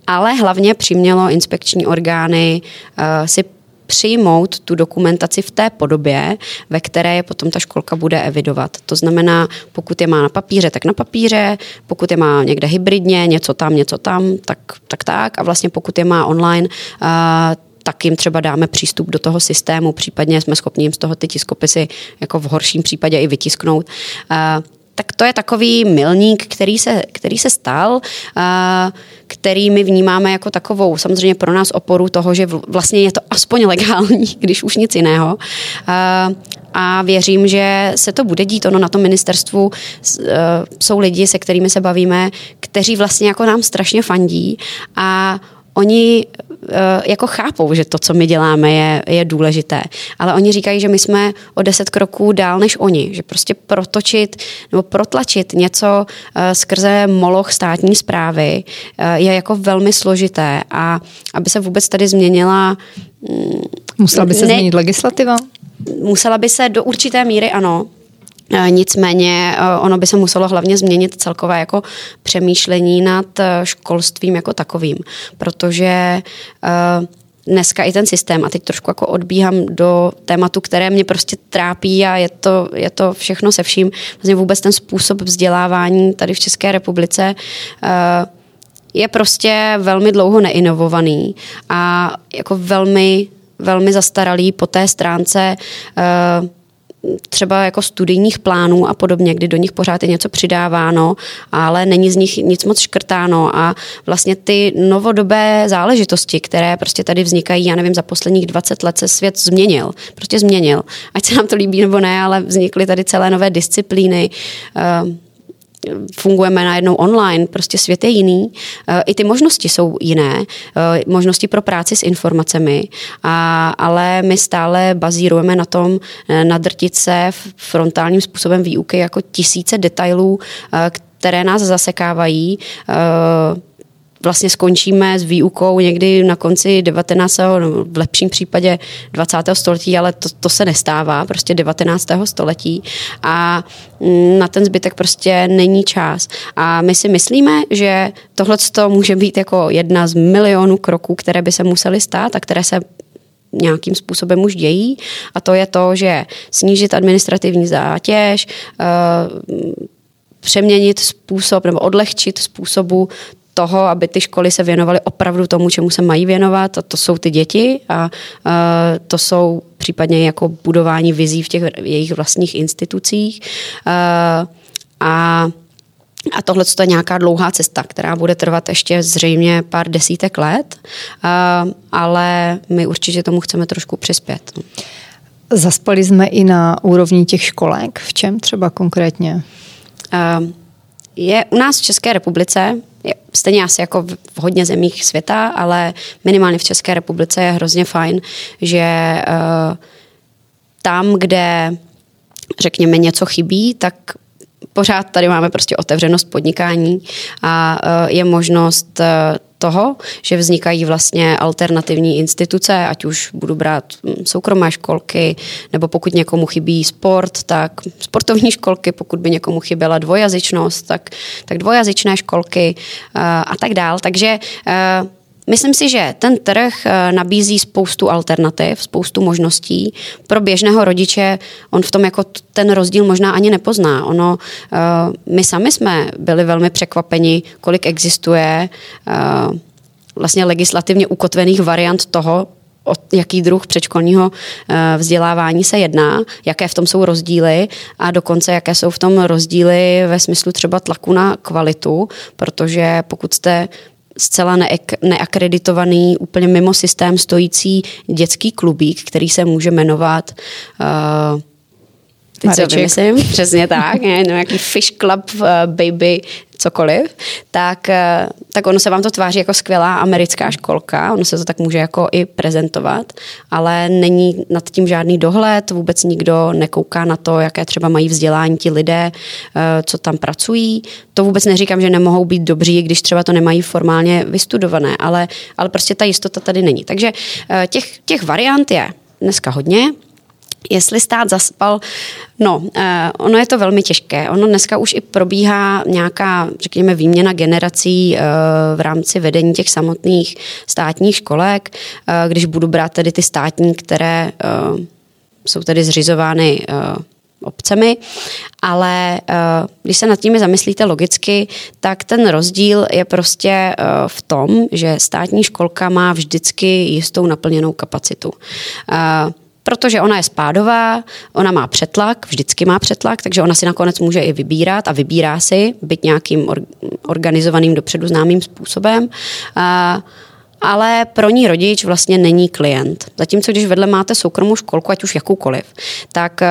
ale hlavně přimělo inspekční orgány uh, si přijmout tu dokumentaci v té podobě, ve které je potom ta školka bude evidovat. To znamená, pokud je má na papíře, tak na papíře, pokud je má někde hybridně, něco tam, něco tam, tak tak. tak. A vlastně pokud je má online, uh, tak jim třeba dáme přístup do toho systému, případně jsme schopni jim z toho ty tiskopisy jako v horším případě i vytisknout. Uh, tak to je takový milník, který se, který se stal, který my vnímáme jako takovou, samozřejmě pro nás oporu toho, že vlastně je to aspoň legální, když už nic jiného. A věřím, že se to bude dít. Ono na tom ministerstvu jsou lidi, se kterými se bavíme, kteří vlastně jako nám strašně fandí a oni jako chápou, že to, co my děláme, je, je důležité. Ale oni říkají, že my jsme o deset kroků dál než oni. Že prostě protočit nebo protlačit něco skrze moloch státní správy je jako velmi složité. A aby se vůbec tady změnila... Musela by se ne, změnit legislativa? Musela by se do určité míry, ano. Nicméně ono by se muselo hlavně změnit celkové jako přemýšlení nad školstvím jako takovým, protože dneska i ten systém, a teď trošku jako odbíhám do tématu, které mě prostě trápí a je to, je to všechno se vším, vlastně vůbec ten způsob vzdělávání tady v České republice je prostě velmi dlouho neinovovaný a jako velmi, velmi zastaralý po té stránce třeba jako studijních plánů a podobně, kdy do nich pořád je něco přidáváno, ale není z nich nic moc škrtáno a vlastně ty novodobé záležitosti, které prostě tady vznikají, já nevím, za posledních dvacet let se svět změnil, prostě změnil. Ať se nám to líbí nebo ne, ale vznikly tady celé nové disciplíny, fungujeme najednou online, prostě svět je jiný, i ty možnosti jsou jiné, možnosti pro práci s informacemi, a, ale my stále bazírujeme na tom nadrtit se frontálním způsobem výuky jako tisíce detailů, které nás zasekávají. Vlastně skončíme s výukou někdy na konci devatenáctého no v lepším případě dvacátého století, ale to, to se nestává, prostě devatenáctého století a na ten zbytek prostě není čas. A my si myslíme, že tohleto může být jako jedna z milionů kroků, které by se musely stát a které se nějakým způsobem už dějí, a to je to, že snížit administrativní zátěž, přeměnit způsob nebo odlehčit způsobu toho, aby ty školy se věnovaly opravdu tomu, čemu se mají věnovat, a to jsou ty děti a uh, to jsou případně jako budování vizí v těch jejich vlastních institucích uh, a A tohle je nějaká dlouhá cesta, která bude trvat ještě zřejmě pár desítek let, uh, ale my určitě tomu chceme trošku přispět. Zaspali jsme i na úrovni těch školek, v čem třeba konkrétně? Uh, je u nás v České republice stejně asi jako v hodně zemích světa, ale minimálně v České republice je hrozně fajn, že uh, tam, kde řekněme něco chybí, tak pořád tady máme prostě otevřenost podnikání a uh, je možnost uh, toho, že vznikají vlastně alternativní instituce, ať už budu brát soukromé školky, nebo pokud někomu chybí sport, tak sportovní školky, pokud by někomu chyběla dvojazyčnost, tak, tak dvojazyčné školky uh, a tak dál. Takže uh, myslím si, že ten trh nabízí spoustu alternativ, spoustu možností. Pro běžného rodiče on v tom jako ten rozdíl možná ani nepozná. Ono, my sami jsme byli velmi překvapeni, kolik existuje vlastně legislativně ukotvených variant toho, o jaký druh předškolního vzdělávání se jedná, jaké v tom jsou rozdíly a dokonce jaké jsou v tom rozdíly ve smyslu třeba tlaku na kvalitu, protože pokud jste zcela neakreditovaný, úplně mimo systém stojící dětský klubík, který se může jmenovat uh, teď si myslím, přesně tak, ne, nějaký fish club, uh, baby, cokoliv, tak, uh, tak ono se vám to tváří jako skvělá americká školka, ono se to tak může jako i prezentovat, ale není nad tím žádný dohled, vůbec nikdo nekouká na to, jaké třeba mají vzdělání ti lidé, uh, co tam pracují. To vůbec neříkám, že nemohou být dobří, když třeba to nemají formálně vystudované, ale, ale prostě ta jistota tady není. Takže uh, těch, těch variant je dneska hodně. Jestli stát zaspal, no, ono je to velmi těžké. Ono dneska už i probíhá nějaká, řekněme, výměna generací v rámci vedení těch samotných státních školek. Když budu brát tedy ty státní, které jsou tedy zřizovány obcemi, ale když se nad tím zamyslíte logicky, tak ten rozdíl je prostě v tom, že státní školka má vždycky jistou naplněnou kapacitu. Protože ona je spádová, ona má přetlak, vždycky má přetlak, takže ona si nakonec může i vybírat a vybírá si, byť nějakým organizovaným dopředu známým způsobem. A, ale pro ní rodič vlastně není klient. Zatímco když vedle máte soukromou školku, ať už jakoukoliv, tak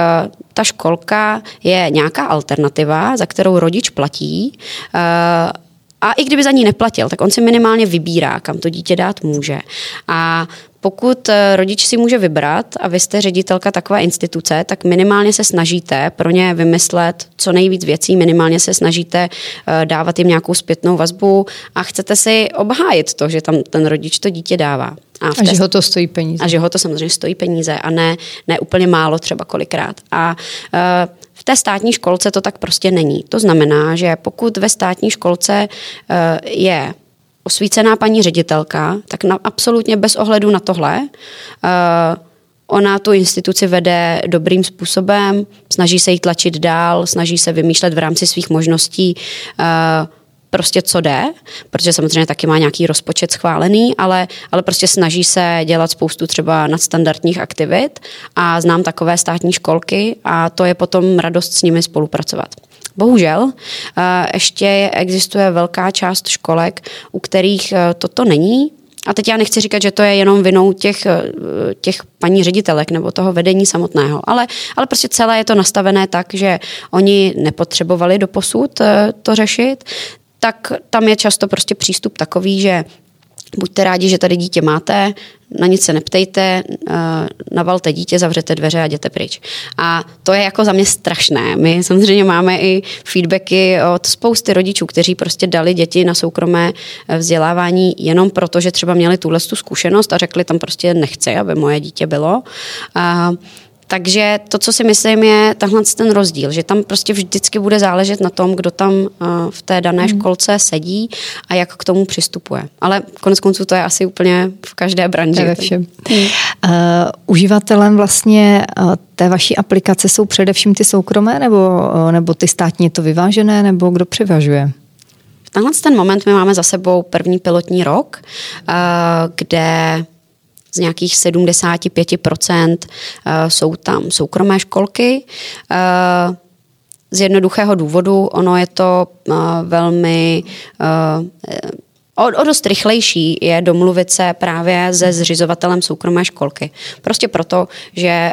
ta školka je nějaká alternativa, za kterou rodič platí. A, a i kdyby za ní neplatil, tak on si minimálně vybírá, kam to dítě dát může. A pokud rodič si může vybrat a vy jste ředitelka takové instituce, tak minimálně se snažíte pro ně vymyslet co nejvíc věcí, minimálně se snažíte dávat jim nějakou zpětnou vazbu a chcete si obhájit to, že tam ten rodič to dítě dává. A, té... a že ho to stojí peníze. A že ho to samozřejmě stojí peníze a ne, ne úplně málo třeba kolikrát. A uh, V té státní školce to tak prostě není. To znamená, že pokud ve státní školce je osvícená paní ředitelka, tak na, absolutně bez ohledu na tohle, ona tu instituci vede dobrým způsobem, snaží se jí tlačit dál, snaží se vymýšlet v rámci svých možností prostě co jde, protože samozřejmě taky má nějaký rozpočet schválený, ale, ale prostě snaží se dělat spoustu třeba nadstandardních aktivit a znám takové státní školky a to je potom radost s nimi spolupracovat. Bohužel ještě existuje velká část školek, u kterých toto není. A teď já nechci říkat, že to je jenom vinou těch, těch paní ředitelek nebo toho vedení samotného, ale, ale prostě celé je to nastavené tak, že oni nepotřebovali doposud to řešit, tak tam je často prostě přístup takový, že buďte rádi, že tady dítě máte, na nic se neptejte, navalte dítě, zavřete dveře a jděte pryč. A to je jako za mě strašné. My samozřejmě máme i feedbacky od spousty rodičů, kteří prostě dali děti na soukromé vzdělávání jenom proto, že třeba měli tuhle tu zkušenost a řekli, tam prostě nechci, aby moje dítě bylo. A takže to, co si myslím, je tahle ten rozdíl, že tam prostě vždycky bude záležet na tom, kdo tam v té dané školce sedí a jak k tomu přistupuje. Ale koneckonců to je asi úplně v každé branži. Ve všem. Uh, uživatelem vlastně té vaší aplikace jsou především ty soukromé nebo, nebo ty státní, je to vyvážené nebo kdo převažuje? V tenhle ten moment my máme za sebou první pilotní rok, uh, kde z nějakých sedmdesát pět procent jsou tam soukromé školky. Z jednoduchého důvodu ono je to velmi... O dost rychlejší je domluvit se právě se zřizovatelem soukromé školky. Prostě proto, že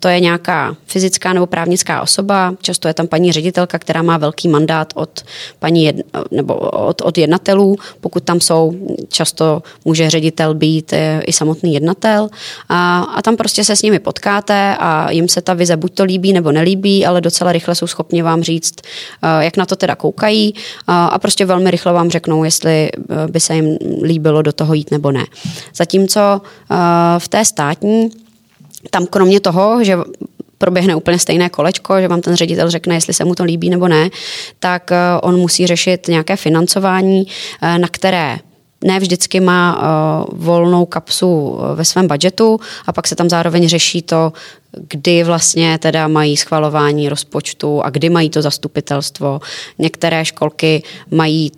to je nějaká fyzická nebo právnická osoba, často je tam paní ředitelka, která má velký mandát od paní jed, nebo od, od jednatelů, pokud tam jsou, často může ředitel být i samotný jednatel a, a tam prostě se s nimi potkáte a jim se ta vize buď to líbí nebo nelíbí, ale docela rychle jsou schopni vám říct, jak na to teda koukají a prostě velmi rychle vám řeknou, jestli by se jim líbilo do toho jít nebo ne. Zatímco uh, v té státní, tam kromě toho, že proběhne úplně stejné kolečko, že vám ten ředitel řekne, jestli se mu to líbí nebo ne, tak uh, on musí řešit nějaké financování, uh, na které ne vždycky má uh, volnou kapsu ve svém budžetu a pak se tam zároveň řeší to, kdy vlastně teda mají schvalování rozpočtu a kdy mají to zastupitelstvo. Některé školky mají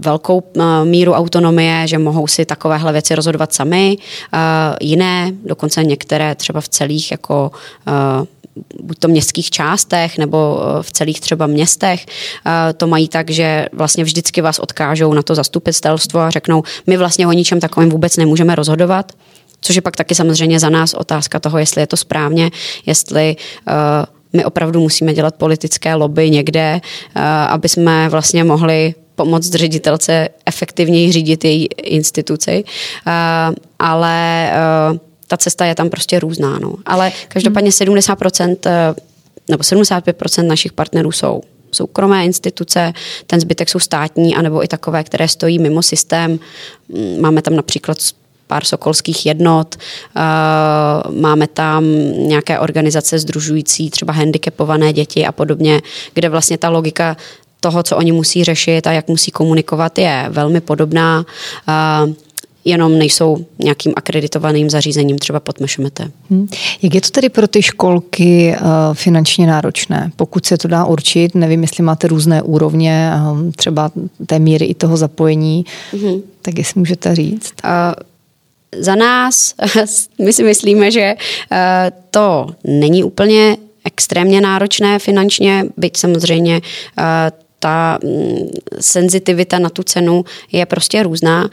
velkou míru autonomie, že mohou si takovéhle věci rozhodovat sami, uh, jiné, dokonce některé třeba v celých jako uh, buď to městských částech nebo v celých třeba městech, uh, to mají tak, že vlastně vždycky vás odkážou na to zastupitelstvo a řeknou, my vlastně o ničem takovým vůbec nemůžeme rozhodovat, což je pak taky samozřejmě za nás otázka toho, jestli je to správně, jestli uh, my opravdu musíme dělat politické lobby někde, uh, aby jsme vlastně mohli pomoct ředitelce efektivněji řídit její instituci, uh, ale uh, ta cesta je tam prostě různá. No. Ale každopádně sedmdesát procent uh, nebo sedmdesát pět procent našich partnerů jsou soukromé instituce, ten zbytek jsou státní anebo i takové, které stojí mimo systém. Máme tam například pár sokolských jednot, uh, máme tam nějaké organizace sdružující třeba handicapované děti a podobně, kde vlastně ta logika toho, co oni musí řešit a jak musí komunikovat, je velmi podobná, uh, jenom nejsou nějakým akreditovaným zařízením třeba pod MŠMT. Hmm. Jak je to tedy pro ty školky uh, finančně náročné? Pokud se to dá určit, nevím, jestli máte různé úrovně, uh, třeba té míry i toho zapojení, hmm. tak jestli můžete říct? Uh, za nás, my si myslíme, že uh, to není úplně extrémně náročné finančně, byť samozřejmě uh, ta senzitivita na tu cenu je prostě různá.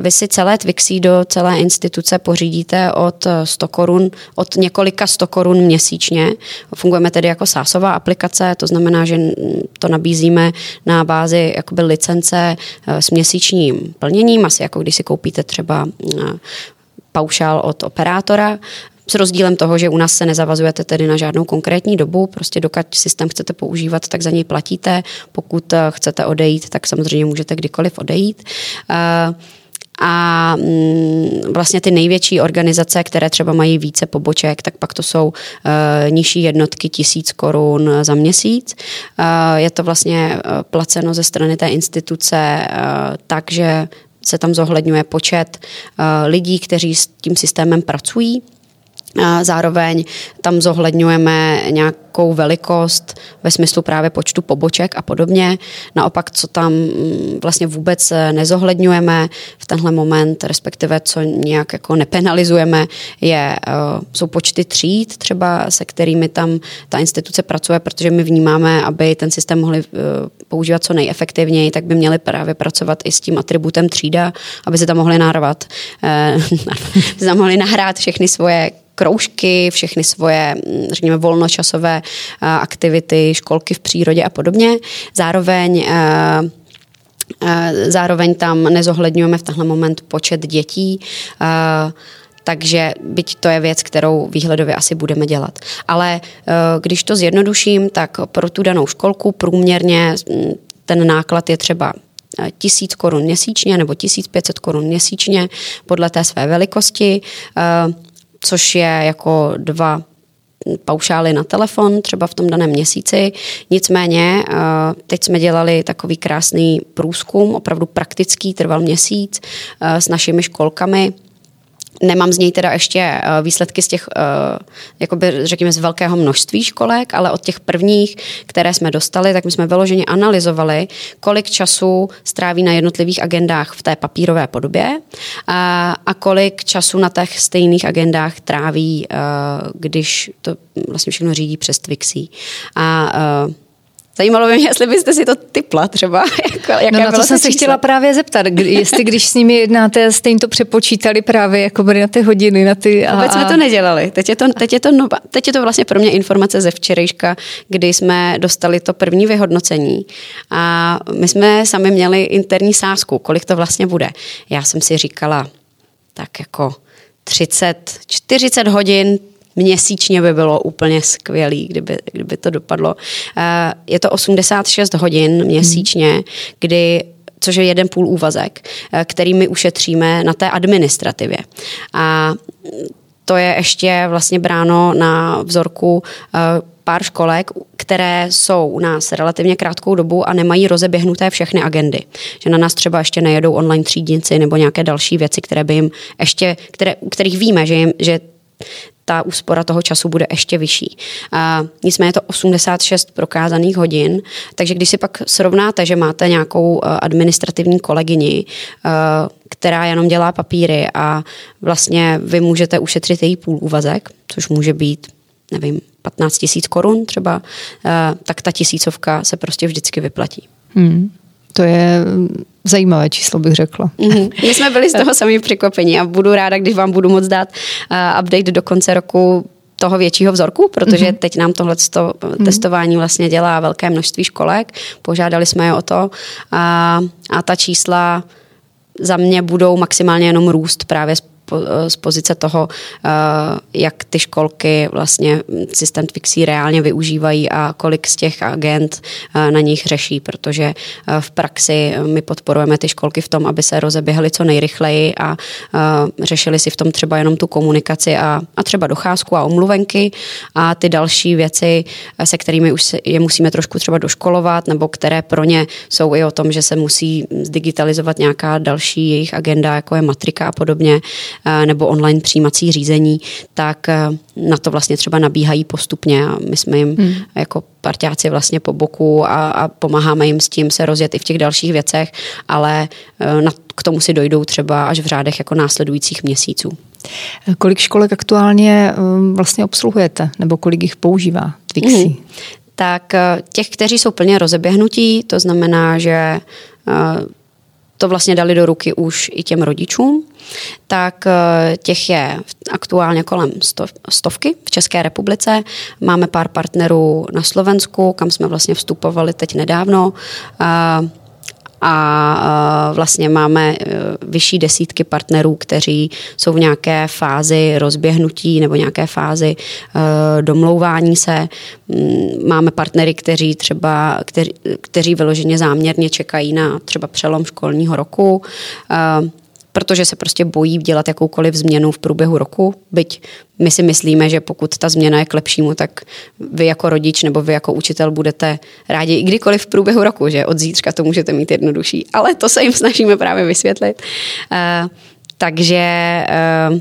Vy si celé Twixy do celé instituce pořídíte od sto korun, od několika sto korun měsíčně. Fungujeme tedy jako sásová aplikace, to znamená, že to nabízíme na bázi jakoby licence s měsíčním plněním, asi jako když si koupíte třeba paušál od operátora, s rozdílem toho, že u nás se nezavazujete tedy na žádnou konkrétní dobu, prostě dokud systém chcete používat, tak za něj platíte, pokud chcete odejít, tak samozřejmě můžete kdykoliv odejít. A vlastně ty největší organizace, které třeba mají více poboček, tak pak to jsou e, nižší jednotky tisíc korun za měsíc. E, je to vlastně placeno ze strany té instituce e, tak, že se tam zohledňuje počet e, lidí, kteří s tím systémem pracují. Zároveň tam zohledňujeme nějakou velikost ve smyslu právě počtu poboček a podobně. Naopak, co tam vlastně vůbec nezohledňujeme v tenhle moment, respektive co nějak jako nepenalizujeme, je, jsou počty tříd třeba, se kterými tam ta instituce pracuje, protože my vnímáme, aby ten systém mohli používat co nejefektivněji, tak by měli právě pracovat i s tím atributem třída, aby se tam mohli narvat, se tam mohli nahrát všechny svoje kroužky, všechny svoje, řekněme, volnočasové aktivity, školky v přírodě a podobně. Zároveň zároveň tam nezohledňujeme v tenhle moment počet dětí, takže byť to je věc, kterou výhledově asi budeme dělat. Ale když to zjednoduším, tak pro tu danou školku průměrně ten náklad je třeba tisíc korun měsíčně nebo tisíc pětset korun měsíčně podle té své velikosti, což je jako dva paušály na telefon, třeba v tom daném měsíci. Nicméně teď jsme dělali takový krásný průzkum, opravdu praktický, trval měsíc s našimi školkami. Nemám z něj teda ještě výsledky z těch, jakoby řekněme, z velkého množství školek, ale od těch prvních, které jsme dostali, tak my jsme vyloženě analyzovali, kolik času stráví na jednotlivých agendách v té papírové podobě a kolik času na těch stejných agendách tráví, když to vlastně všechno řídí přes Twixy. A zajímalo by mě, jestli byste si to tipla třeba. Jako, no na to jsem se chtěla právě zeptat, jestli když s nimi jednáte, jste jim to přepočítali právě jako na ty hodiny, na ty... A... Vůbec jsme to nedělali. Teď je to, teď je to, no, teď je to vlastně pro mě informace ze včerejška, kdy jsme dostali to první vyhodnocení a my jsme sami měli interní sázku, kolik to vlastně bude. Já jsem si říkala, tak jako třicet, čtyřicet hodin měsíčně by bylo úplně skvělý, kdyby, kdyby to dopadlo. Je to osmdesát šest hodin měsíčně, kdy, což je jeden půl úvazek, který my ušetříme na té administrativě. A to je ještě vlastně bráno na vzorku pár školek, které jsou u nás relativně krátkou dobu a nemají rozeběhnuté všechny agendy. Že na nás třeba ještě nejedou online třídnici nebo nějaké další věci, které by jim ještě, které, u kterých víme, že jim, že ta úspora toho času bude ještě vyšší. A nicméně je to osmdesát šest prokázaných hodin, takže když si pak srovnáte, že máte nějakou administrativní kolegyni, která jenom dělá papíry a vlastně vy můžete ušetřit její půl úvazek, což může být, nevím, patnáct tisíc korun třeba, tak ta tisícovka se prostě vždycky vyplatí. Hmm. To je zajímavé číslo, bych řekla. My jsme byli z toho sami překvapení a budu ráda, když vám budu moc dát update do konce roku toho většího vzorku, protože teď nám tohleto testování vlastně dělá velké množství školek. Požádali jsme je o to a, a ta čísla za mě budou maximálně jenom růst právě z, z pozice toho, jak ty školky vlastně systém Twixy reálně využívají a kolik z těch agent na nich řeší, protože v praxi my podporujeme ty školky v tom, aby se rozeběhly co nejrychleji a řešili si v tom třeba jenom tu komunikaci a, a třeba docházku a omluvenky a ty další věci, se kterými už je musíme trošku třeba doškolovat nebo které pro ně jsou i o tom, že se musí zdigitalizovat nějaká další jejich agenda, jako je matrika a podobně, nebo online přijímací řízení, tak na to vlastně třeba nabíhají postupně a my jsme jim hmm. jako parťáci vlastně po boku a, a pomáháme jim s tím se rozjet i v těch dalších věcech, ale na, k tomu si dojdou třeba až v řádech jako následujících měsíců. Kolik školek aktuálně vlastně obsluhujete, nebo kolik jich používá Twixy? Hmm. Tak těch, kteří jsou plně rozeběhnutí, to znamená, že to vlastně dali do ruky už i těm rodičům, tak těch je aktuálně kolem stovky v České republice. Máme pár partnerů na Slovensku, kam jsme vlastně vstupovali teď nedávno a vlastně máme vyšší desítky partnerů, kteří jsou v nějaké fázi rozběhnutí nebo nějaké fázi domlouvání se. Máme partnery, kteří třeba, kteří, kteří vyloženě záměrně čekají na třeba přelom školního roku. protože se prostě bojí dělat jakoukoliv změnu v průběhu roku, byť my si myslíme, že pokud ta změna je k lepšímu, tak vy jako rodič nebo vy jako učitel budete rádi i kdykoliv v průběhu roku, že od zítřka to můžete mít jednodušší, ale to se jim snažíme právě vysvětlit. Uh, takže uh,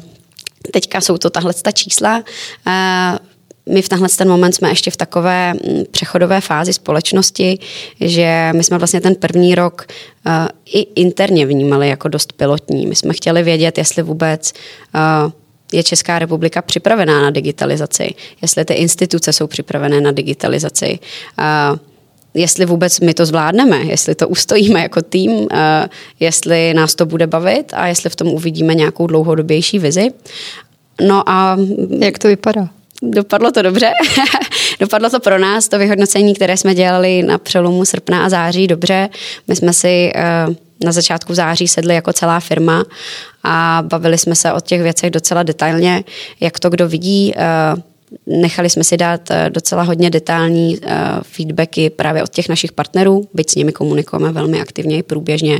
teďka jsou to tahle ta čísla. Uh, My v tenhle ten moment jsme ještě v takové přechodové fázi společnosti, že my jsme vlastně ten první rok uh, i interně vnímali jako dost pilotní. My jsme chtěli vědět, jestli vůbec uh, je Česká republika připravená na digitalizaci, jestli ty instituce jsou připravené na digitalizaci, uh, jestli vůbec my to zvládneme, jestli to ustojíme jako tým, uh, jestli nás to bude bavit a jestli v tom uvidíme nějakou dlouhodobější vizi. No a jak to vypadá? Dopadlo to dobře. Dopadlo to pro nás, to vyhodnocení, které jsme dělali na přelomu srpna a září, dobře. My jsme si na začátku září sedli jako celá firma a bavili jsme se o těch věcech docela detailně, jak to kdo vidí. Nechali jsme si dát docela hodně detailní feedbacky právě od těch našich partnerů, byť s nimi komunikujeme velmi aktivně i průběžně.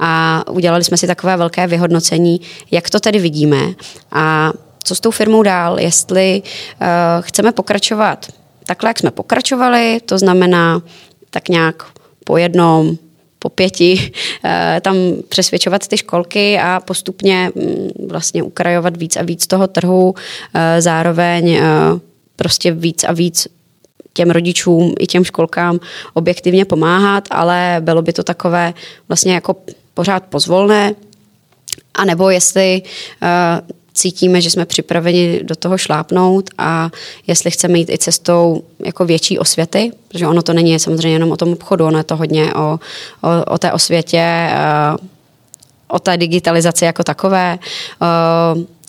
A udělali jsme si takové velké vyhodnocení, jak to tedy vidíme a co s tou firmou dál, jestli uh, chceme pokračovat takhle, jak jsme pokračovali, to znamená tak nějak po jednom, po pěti, uh, tam přesvědčovat ty školky a postupně um, vlastně ukrajovat víc a víc toho trhu, uh, zároveň uh, prostě víc a víc těm rodičům i těm školkám objektivně pomáhat, ale bylo by to takové vlastně jako pořád pozvolné, a nebo jestli uh, cítíme, že jsme připraveni do toho šlápnout a jestli chceme jít i cestou jako větší osvěty, protože ono to není samozřejmě jenom o tom obchodu, ono je to hodně o, o, o té osvětě, o té digitalizaci jako takové,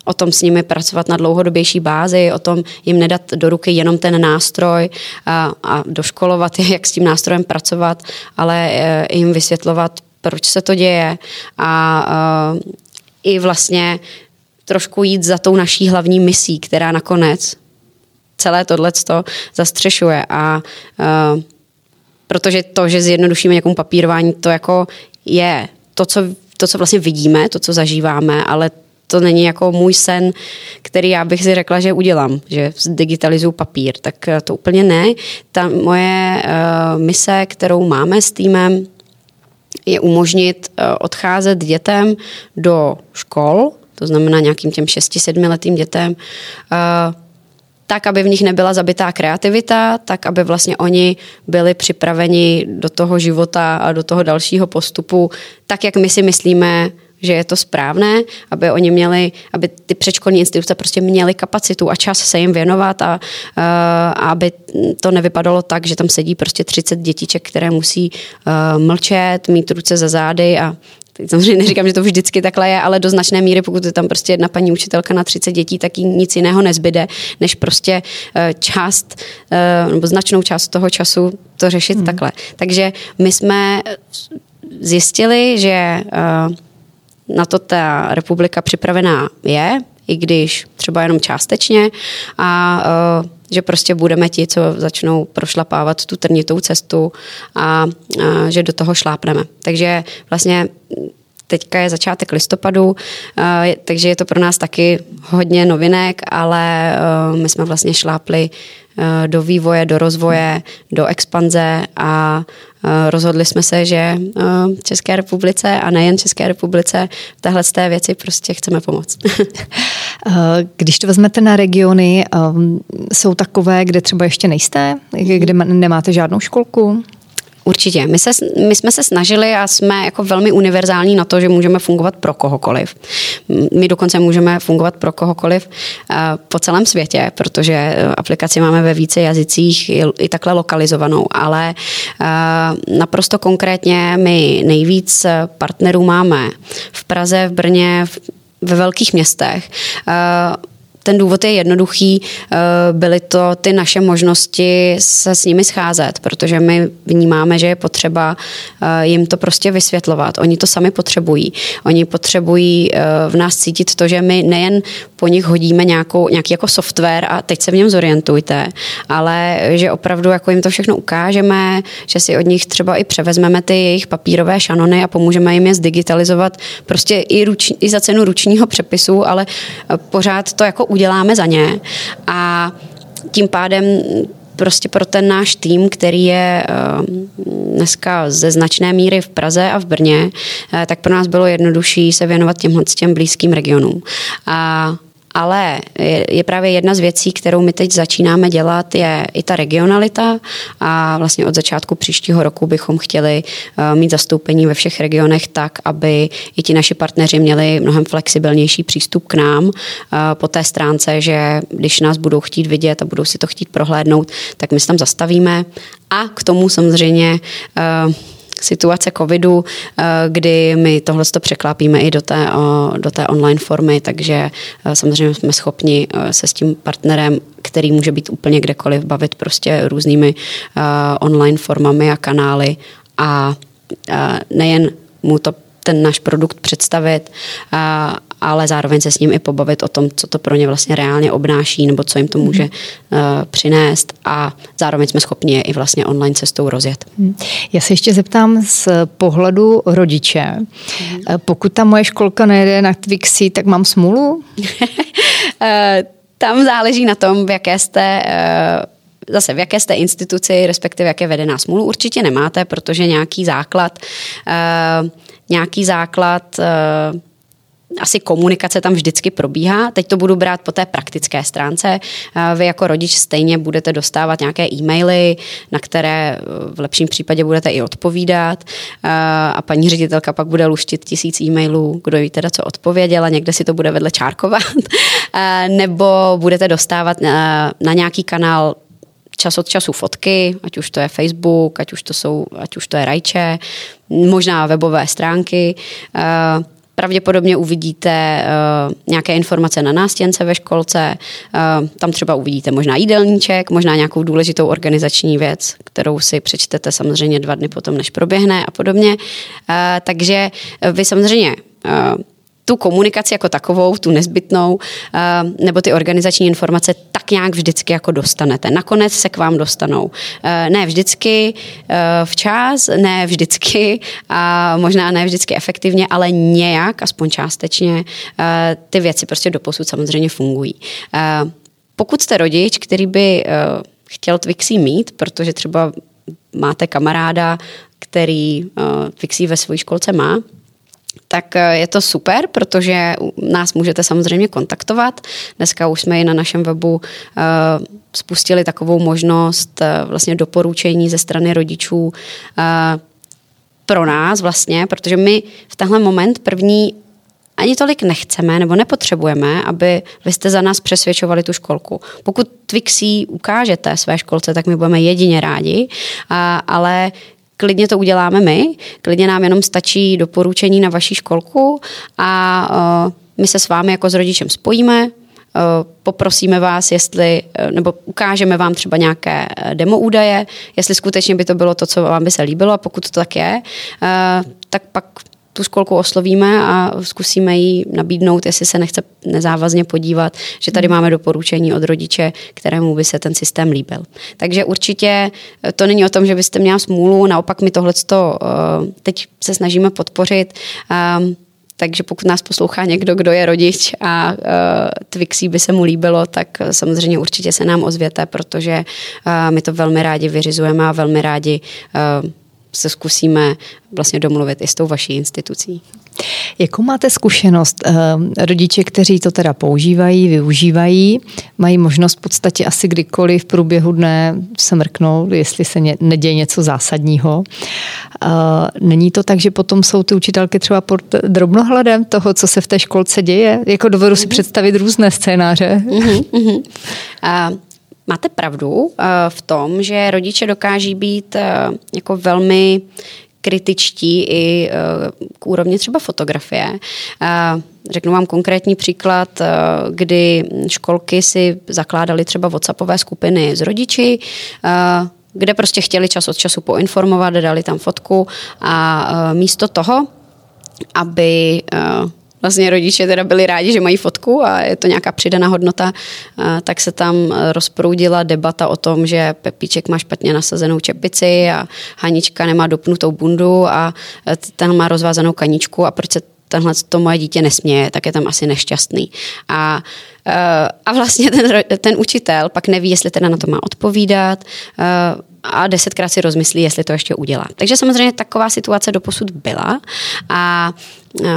o tom s nimi pracovat na dlouhodobější bázi, o tom jim nedat do ruky jenom ten nástroj a, a doškolovat je, jak s tím nástrojem pracovat, ale jim vysvětlovat, proč se to děje a i vlastně trošku jít za tou naší hlavní misí, která nakonec celé tohleto zastřešuje. A uh, protože to, že zjednodušíme nějakou papírování, to jako je to co, to, co vlastně vidíme, to, co zažíváme, ale to není jako můj sen, který já bych si řekla, že udělám, že digitalizuju papír, tak to úplně ne. Ta moje uh, mise, kterou máme s týmem, je umožnit uh, odcházet dětem do škol, to znamená nějakým těm šesti sedmiletým dětem, tak, aby v nich nebyla zabitá kreativita, tak, aby vlastně oni byli připraveni do toho života a do toho dalšího postupu, tak, jak my si myslíme, že je to správné, aby oni měli, aby ty předškolní instituce prostě měly kapacitu a čas se jim věnovat a, a aby to nevypadalo tak, že tam sedí prostě třicet dětiček, které musí mlčet, mít ruce za zády a samozřejmě neříkám, že to vždycky takhle je, ale do značné míry, pokud je tam prostě jedna paní učitelka na třicet dětí, tak jí nic jiného nezbyde, než prostě část, nebo značnou část toho času to řešit hmm. takhle. Takže my jsme zjistili, že na to ta republika připravená je, i když třeba jenom částečně a že prostě budeme ti, co začnou prošlapávat tu trnitou cestu a, a že do toho šlápneme. Takže vlastně teďka je začátek listopadu, a, takže je to pro nás taky hodně novinek, ale a, my jsme vlastně šlápli a, do vývoje, do rozvoje, do expanze a rozhodli jsme se, že České republice a nejen České republice v téhle té věci prostě chceme pomoct. Když to vezmete na regiony, jsou takové, kde třeba ještě nejste? Kde nemáte žádnou školku? Určitě. My, se, my jsme se snažili a jsme jako velmi univerzální na to, že můžeme fungovat pro kohokoliv. My dokonce můžeme fungovat pro kohokoliv po celém světě, protože aplikaci máme ve více jazycích i takhle lokalizovanou, ale naprosto konkrétně my nejvíc partnerů máme v Praze, v Brně, ve velkých městech. Ten důvod je jednoduchý, byly to ty naše možnosti se s nimi scházet, protože my vnímáme, že je potřeba jim to prostě vysvětlovat. Oni to sami potřebují. Oni potřebují v nás cítit to, že my nejen po nich hodíme nějakou, nějaký jako software a teď se v něm zorientujte, ale že opravdu jako jim to všechno ukážeme, že si od nich třeba i převezmeme ty jejich papírové šanony a pomůžeme jim je zdigitalizovat prostě i, ruč, i za cenu ručního přepisu, ale pořád to jako uděláme za ně a tím pádem prostě pro ten náš tým, který je dneska ze značné míry v Praze a v Brně, tak pro nás bylo jednodušší se věnovat těmhle těm blízkým regionům. A ale je právě jedna z věcí, kterou my teď začínáme dělat, je i ta regionalita a vlastně od začátku příštího roku bychom chtěli mít zastoupení ve všech regionech tak, aby i ti naši partneři měli mnohem flexibilnější přístup k nám po té stránce, že když nás budou chtít vidět a budou si to chtít prohlédnout, tak my se tam zastavíme a k tomu samozřejmě situace covidu, kdy my tohle překlápíme i do té, do té online formy, takže samozřejmě jsme schopni se s tím partnerem, který může být úplně kdekoliv, bavit prostě různými online formami a kanály a nejen mu to ten náš produkt představit, ale zároveň se s ním i pobavit o tom, co to pro ně vlastně reálně obnáší nebo co jim to může uh, přinést a zároveň jsme schopni je i vlastně online cestou rozjet. Já se ještě zeptám z pohledu rodiče. Hmm. Pokud ta moje školka nejde na Twixy, tak mám smůlu? Tam záleží na tom, v jaké jste... Uh, Zase v jaké jste instituci, respektive jaké vede nás smůlu, určitě nemáte, protože nějaký základ, uh, nějaký základ uh, asi komunikace tam vždycky probíhá. Teď to budu brát po té praktické stránce. Uh, vy jako rodič stejně budete dostávat nějaké e-maily, na které v lepším případě budete i odpovídat uh, a paní ředitelka pak bude luštit tisíc e-mailů, kdo ví teda, co odpověděla, někde si to bude vedle čárkovat, uh, nebo budete dostávat uh, na nějaký kanál čas od času fotky, ať už to je Facebook, ať už to jsou, ať už to je rajče, možná webové stránky. Pravděpodobně uvidíte nějaké informace na nástěnce ve školce, tam třeba uvidíte možná jídelníček, možná nějakou důležitou organizační věc, kterou si přečtete samozřejmě dva dny potom, než proběhne a podobně. Takže vy samozřejmě tu komunikaci jako takovou, tu nezbytnou, nebo ty organizační informace tak nějak vždycky jako dostanete. Nakonec se k vám dostanou. Ne vždycky včas, ne vždycky a možná ne vždycky efektivně, ale nějak, aspoň částečně, ty věci prostě doposud samozřejmě fungují. Pokud jste rodič, který by chtěl Twixy mít, protože třeba máte kamaráda, který Twixy ve své školce má, tak je to super, protože nás můžete samozřejmě kontaktovat. Dneska už jsme i na našem webu spustili takovou možnost vlastně doporučení ze strany rodičů pro nás vlastně, protože my v tenhle moment první ani tolik nechceme nebo nepotřebujeme, aby vy jste za nás přesvědčovali tu školku. Pokud Twixy ukážete své školce, tak my budeme jedině rádi, ale klidně to uděláme my, klidně nám jenom stačí doporučení na vaši školku a my se s vámi jako s rodičem spojíme, poprosíme vás, jestli, nebo ukážeme vám třeba nějaké demo údaje, jestli skutečně by to bylo to, co vám by se líbilo a pokud to tak je, tak pak tu školku oslovíme a zkusíme jí nabídnout, jestli se nechce nezávazně podívat, že tady máme doporučení od rodiče, kterému by se ten systém líbil. Takže určitě to není o tom, že byste měla smůlu, naopak my tohleto teď se snažíme podpořit, takže pokud nás poslouchá někdo, kdo je rodič a Twixy by se mu líbilo, tak samozřejmě určitě se nám ozvěte, protože my to velmi rádi vyřizujeme a velmi rádi se zkusíme vlastně domluvit i s tou vaší institucí. Jakou máte zkušenost? Rodiče, kteří to teda používají, využívají, mají možnost v podstatě asi kdykoliv v průběhu dne se mrknout, jestli se neděje něco zásadního. Není to tak, že potom jsou ty učitelky třeba pod drobnohledem toho, co se v té školce děje? Jako dovedu si mm-hmm. představit různé scénáře. Mm-hmm, mm-hmm. A máte pravdu v tom, že rodiče dokáží být jako velmi kritičtí i k úrovni třeba fotografie. Řeknu vám konkrétní příklad, kdy školky si zakládaly třeba WhatsAppové skupiny s rodiči, kde prostě chtěli čas od času poinformovat, dali tam fotku a místo toho, aby vlastně rodiče teda byli rádi, že mají fotku a je to nějaká přidaná hodnota, tak se tam rozproudila debata o tom, že Pepíček má špatně nasazenou čepici a Hanička nemá dopnutou bundu a ten má rozvázanou kaničku a proč se tenhle to moje dítě nesměje, tak je tam asi nešťastný. A, a vlastně ten, ten učitel pak neví, jestli teda na to má odpovídat a desetkrát si rozmyslí, jestli to ještě udělá. Takže samozřejmě taková situace doposud byla a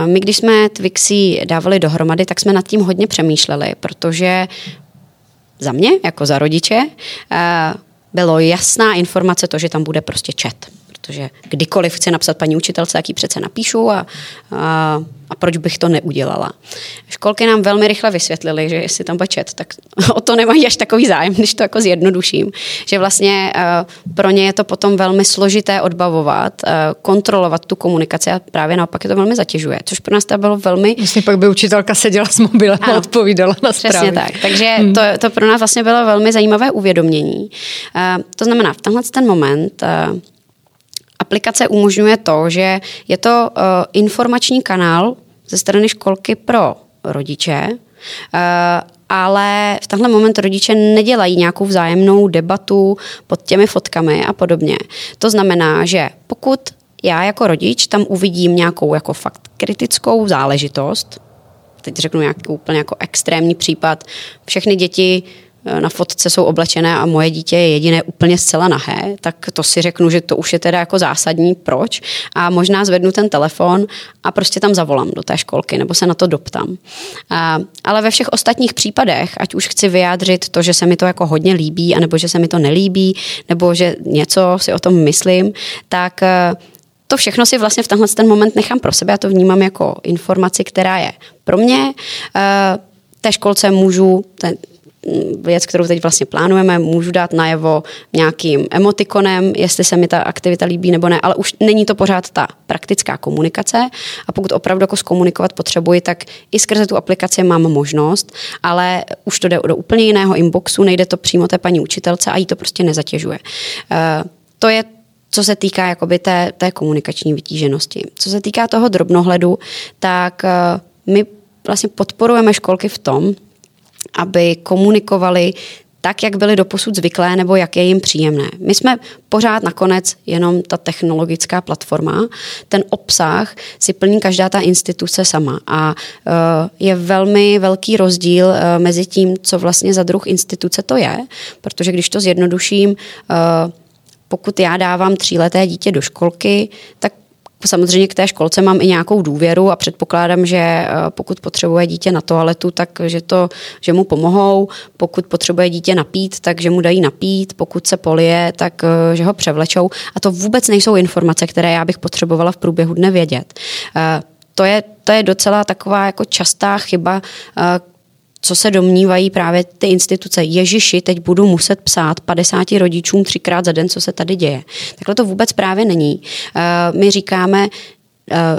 my, když jsme Twixy dávali dohromady, tak jsme nad tím hodně přemýšleli, protože za mě, jako za rodiče, bylo jasná informace to, že tam bude prostě chat. Protože kdykoliv chci napsat paní učitelce, jak ji přece napíšu a, a, a proč bych to neudělala. Školky nám velmi rychle vysvětlily, že jestli tam bačet, tak o to nemají až takový zájem, když to jako zjednoduším. Že vlastně uh, pro ně je to potom velmi složité odbavovat, uh, kontrolovat tu komunikaci a právě naopak je to velmi zatěžuje, což pro nás to bylo velmi... Vlastně pak by učitelka seděla s mobilem a odpovídala na zprávy. Přesně tak. Takže hmm. to, to pro nás vlastně bylo velmi zajímavé uvědomění. Uh, to znamená, v tenhle ten moment... Uh, Aplikace umožňuje to, že je to uh, informační kanál ze strany školky pro rodiče, uh, ale v tenhle moment rodiče nedělají nějakou vzájemnou debatu pod těmi fotkami a podobně. To znamená, že pokud já jako rodič tam uvidím nějakou jako fakt kritickou záležitost, teď řeknu nějaký úplně jako extrémní případ, všechny děti na fotce jsou oblečené a moje dítě je jediné úplně zcela nahé, tak to si řeknu, že to už je teda jako zásadní, proč. A možná zvednu ten telefon a prostě tam zavolám do té školky, nebo se na to doptám. A, ale ve všech ostatních případech, ať už chci vyjádřit to, že se mi to jako hodně líbí, anebo že se mi to nelíbí, nebo že něco si o tom myslím, tak to všechno si vlastně v tenhle ten moment nechám pro sebe. Já to vnímám jako informaci, která je pro mě. Té školce můžu... Ten, věc, kterou teď vlastně plánujeme, můžu dát najevo nějakým emotikonem, jestli se mi ta aktivita líbí nebo ne, ale už není to pořád ta praktická komunikace a pokud opravdu jako zkomunikovat potřebuji, tak i skrze tu aplikaci mám možnost, ale už to jde do úplně jiného inboxu, nejde to přímo té paní učitelce a jí to prostě nezatěžuje. To je co se týká jakoby té, té komunikační vytíženosti. Co se týká toho drobnohledu, tak my vlastně podporujeme školky v tom, aby komunikovali tak, jak byly doposud zvyklé, nebo jak je jim příjemné. My jsme pořád nakonec jenom ta technologická platforma. Ten obsah si plní každá ta instituce sama a je velmi velký rozdíl mezi tím, co vlastně za druh instituce to je, protože když to zjednoduším, pokud já dávám tříleté dítě do školky, tak samozřejmě k té školce mám i nějakou důvěru a předpokládám, že pokud potřebuje dítě na toaletu, tak že, to, že mu pomohou, pokud potřebuje dítě napít, tak že mu dají napít, pokud se polije, tak že ho převlečou. A to vůbec nejsou informace, které já bych potřebovala v průběhu dne vědět. To je, to je docela taková jako častá chyba, co se domnívají právě ty instituce. Ježiši, teď budu muset psát padesáti rodičům třikrát za den, co se tady děje. Takhle to vůbec právě není. My říkáme,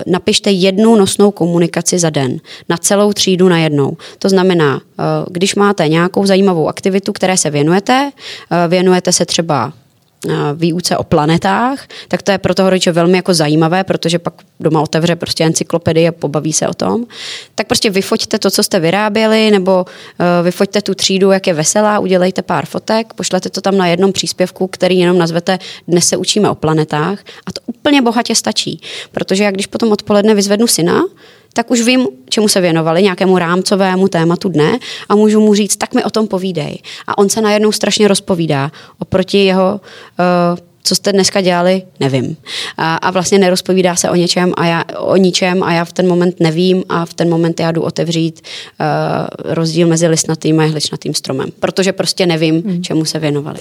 napište jednu nosnou komunikaci za den, na celou třídu najednou. To znamená, když máte nějakou zajímavou aktivitu, které se věnujete, věnujete se třeba výuce o planetách, tak to je pro toho rodiče velmi jako zajímavé, protože pak doma otevře prostě encyklopedii a pobaví se o tom. Tak prostě vyfoťte to, co jste vyráběli, nebo vyfoťte tu třídu, jak je veselá, udělejte pár fotek, pošlete to tam na jednom příspěvku, který jenom nazvete Dnes se učíme o planetách a to úplně bohatě stačí, protože já když potom odpoledne vyzvednu syna, tak už vím, čemu se věnovali, nějakému rámcovému tématu dne a můžu mu říct, tak mi o tom povídej. A on se najednou strašně rozpovídá oproti jeho, uh, co jste dneska dělali, nevím. A, a vlastně nerozpovídá se o něčem a já, o ničem a já v ten moment nevím a v ten moment já jdu otevřít uh, rozdíl mezi listnatým a jehličnatým stromem, protože prostě nevím, hmm. čemu se věnovali.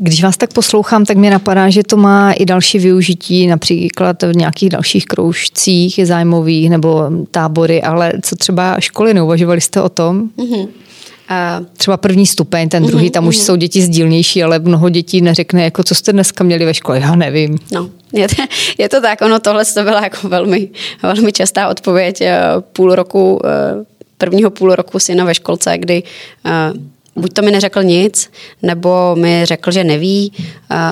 Když vás tak poslouchám, tak mě napadá, že to má i další využití, například v nějakých dalších kroužcích zájmových nebo tábory, ale co třeba školy, neuvažovali jste o tom? Mhm. třeba první stupeň, ten druhý, tam už jsou děti sdílnější, ale mnoho dětí neřekne, jako co jste dneska měli ve škole, já nevím. No, je to, je to tak, ono tohle to byla jako velmi, velmi častá odpověď půl roku, prvního půl roku syna ve školce, kdy buď to mi neřekl nic, nebo mi řekl, že neví,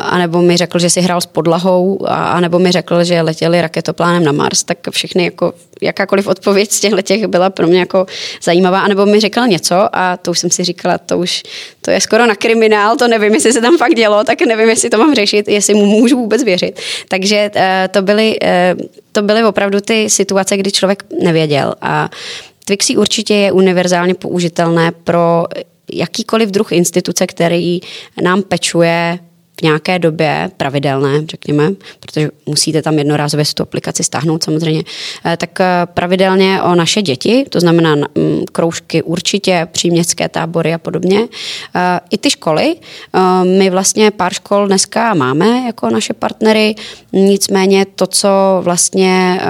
anebo mi řekl, že si hrál s podlahou, anebo mi řekl, že letěli raketoplánem na Mars, tak všechny, jako, jakákoliv odpověď z těchto byla pro mě jako zajímavá, anebo mi řekl něco a to už jsem si říkala, to už to je skoro na kriminál, to nevím, jestli se tam fakt dělo, tak nevím, jestli to mám řešit, jestli mu můžu vůbec věřit. Takže to byly, to byly opravdu ty situace, kdy člověk nevěděl a Twixy určitě je univerzálně použitelné pro jakýkoliv druh instituce, který nám pečuje v nějaké době pravidelné, řekněme, protože musíte tam jednorázově si tu aplikaci stáhnout samozřejmě, tak pravidelně o naše děti, to znamená kroužky určitě, příměstské tábory a podobně. I ty školy, my vlastně pár škol dneska máme jako naše partnery, nicméně to, co vlastně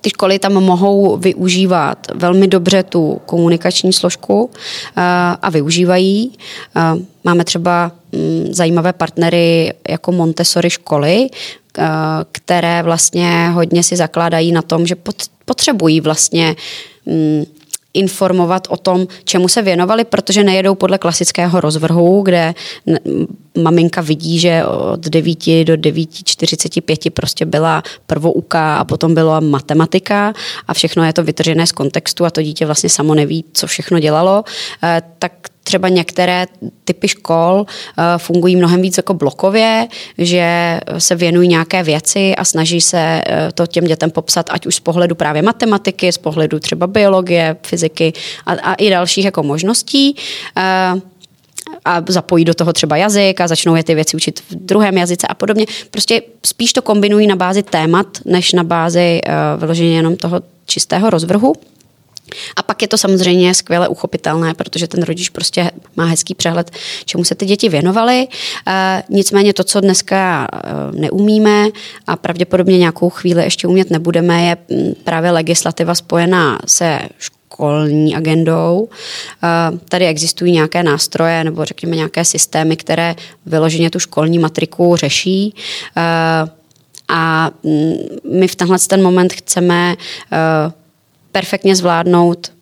ty školy tam mohou využívat velmi dobře tu komunikační složku a využívají. Máme třeba zajímavé partnery jako Montessori školy, které vlastně hodně si zakládají na tom, že potřebují vlastně informovat o tom, čemu se věnovali, protože nejedou podle klasického rozvrhu, kde maminka vidí, že od devíti do devět čtyřicet pět prostě byla prvouka a potom byla matematika a všechno je to vytržené z kontextu a to dítě vlastně samo neví, co všechno dělalo, tak třeba některé typy škol fungují mnohem víc jako blokově, že se věnují nějaké věci a snaží se to těm dětem popsat, ať už z pohledu právě matematiky, z pohledu třeba biologie, fyziky a, a i dalších jako možností. A zapojí do toho třeba jazyk a začnou je ty věci učit v druhém jazyce a podobně. Prostě spíš to kombinují na bázi témat, než na bázi vyloženě jenom toho čistého rozvrhu. A pak je to samozřejmě skvěle uchopitelné, protože ten rodič prostě má hezký přehled, čemu se ty děti věnovaly. E, nicméně to, co dneska neumíme a pravděpodobně nějakou chvíli ještě umět nebudeme, je právě legislativa spojená se školní agendou. E, tady existují nějaké nástroje nebo řekněme nějaké systémy, které vyloženě tu školní matriku řeší. E, a my v tenhle ten moment chceme e, perfektně zvládnout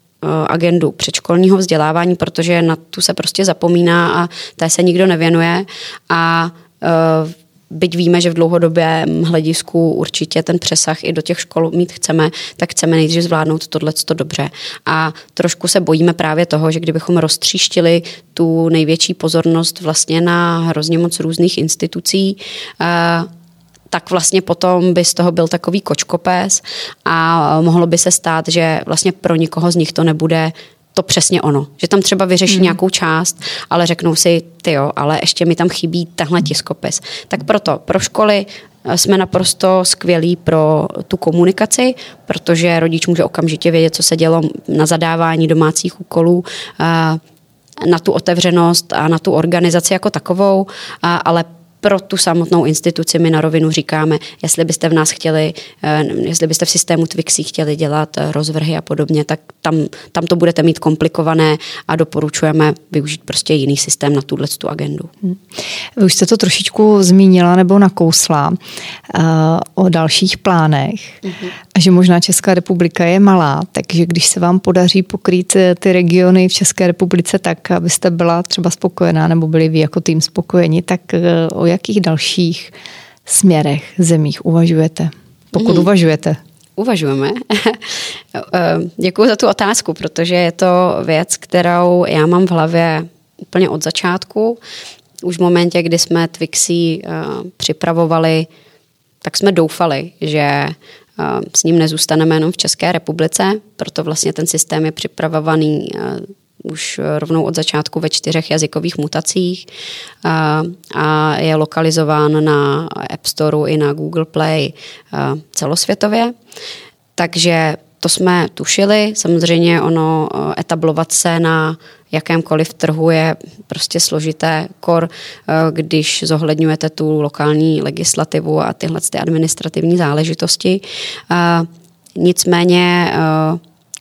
agendu předškolního vzdělávání, protože na tu se prostě zapomíná a té se nikdo nevěnuje a byť víme, že v dlouhodobém hledisku určitě ten přesah i do těch škol mít chceme, tak chceme nejdřív zvládnout tohleto dobře. A trošku se bojíme právě toho, že kdybychom roztříštili tu největší pozornost vlastně na hrozně moc různých institucí, tak vlastně potom by z toho byl takový kočkopes a mohlo by se stát, že vlastně pro nikoho z nich to nebude to přesně ono. Že tam třeba vyřeší mm. nějakou část, ale řeknou si, tyjo, ale ještě mi tam chybí tenhle tiskopis. Tak proto pro školy jsme naprosto skvělí pro tu komunikaci, protože rodič může okamžitě vědět, co se dělo na zadávání domácích úkolů, na tu otevřenost a na tu organizaci jako takovou, ale pro tu samotnou instituci my na rovinu říkáme, jestli byste v nás chtěli, jestli byste v systému Twixy chtěli dělat rozvrhy a podobně, tak tam, tam to budete mít komplikované a doporučujeme využít prostě jiný systém na tuhle tu agendu. Hmm. Vy už jste to trošičku zmínila nebo nakousla uh, o dalších plánech hmm. a že možná Česká republika je malá, takže když se vám podaří pokrýt ty regiony v České republice tak, abyste byla třeba spokojená nebo byli vy jako tým spokojeni, tak uh, o jakých dalších směrech, zemích uvažujete? Pokud hmm. uvažujete. Uvažujeme. Děkuji za tu otázku, protože je to věc, kterou já mám v hlavě úplně od začátku. Už v momentě, kdy jsme Twixy připravovali, tak jsme doufali, že s ním nezůstaneme jenom v České republice, proto vlastně ten systém je připravovaný už rovnou od začátku ve čtyřech jazykových mutacích a je lokalizován na App Storeu i na Google Play celosvětově. Takže to jsme tušili. Samozřejmě ono etablovat se na jakémkoliv trhu je prostě složité kor, když zohledňujete tu lokální legislativu a tyhle ty administrativní záležitosti. Nicméně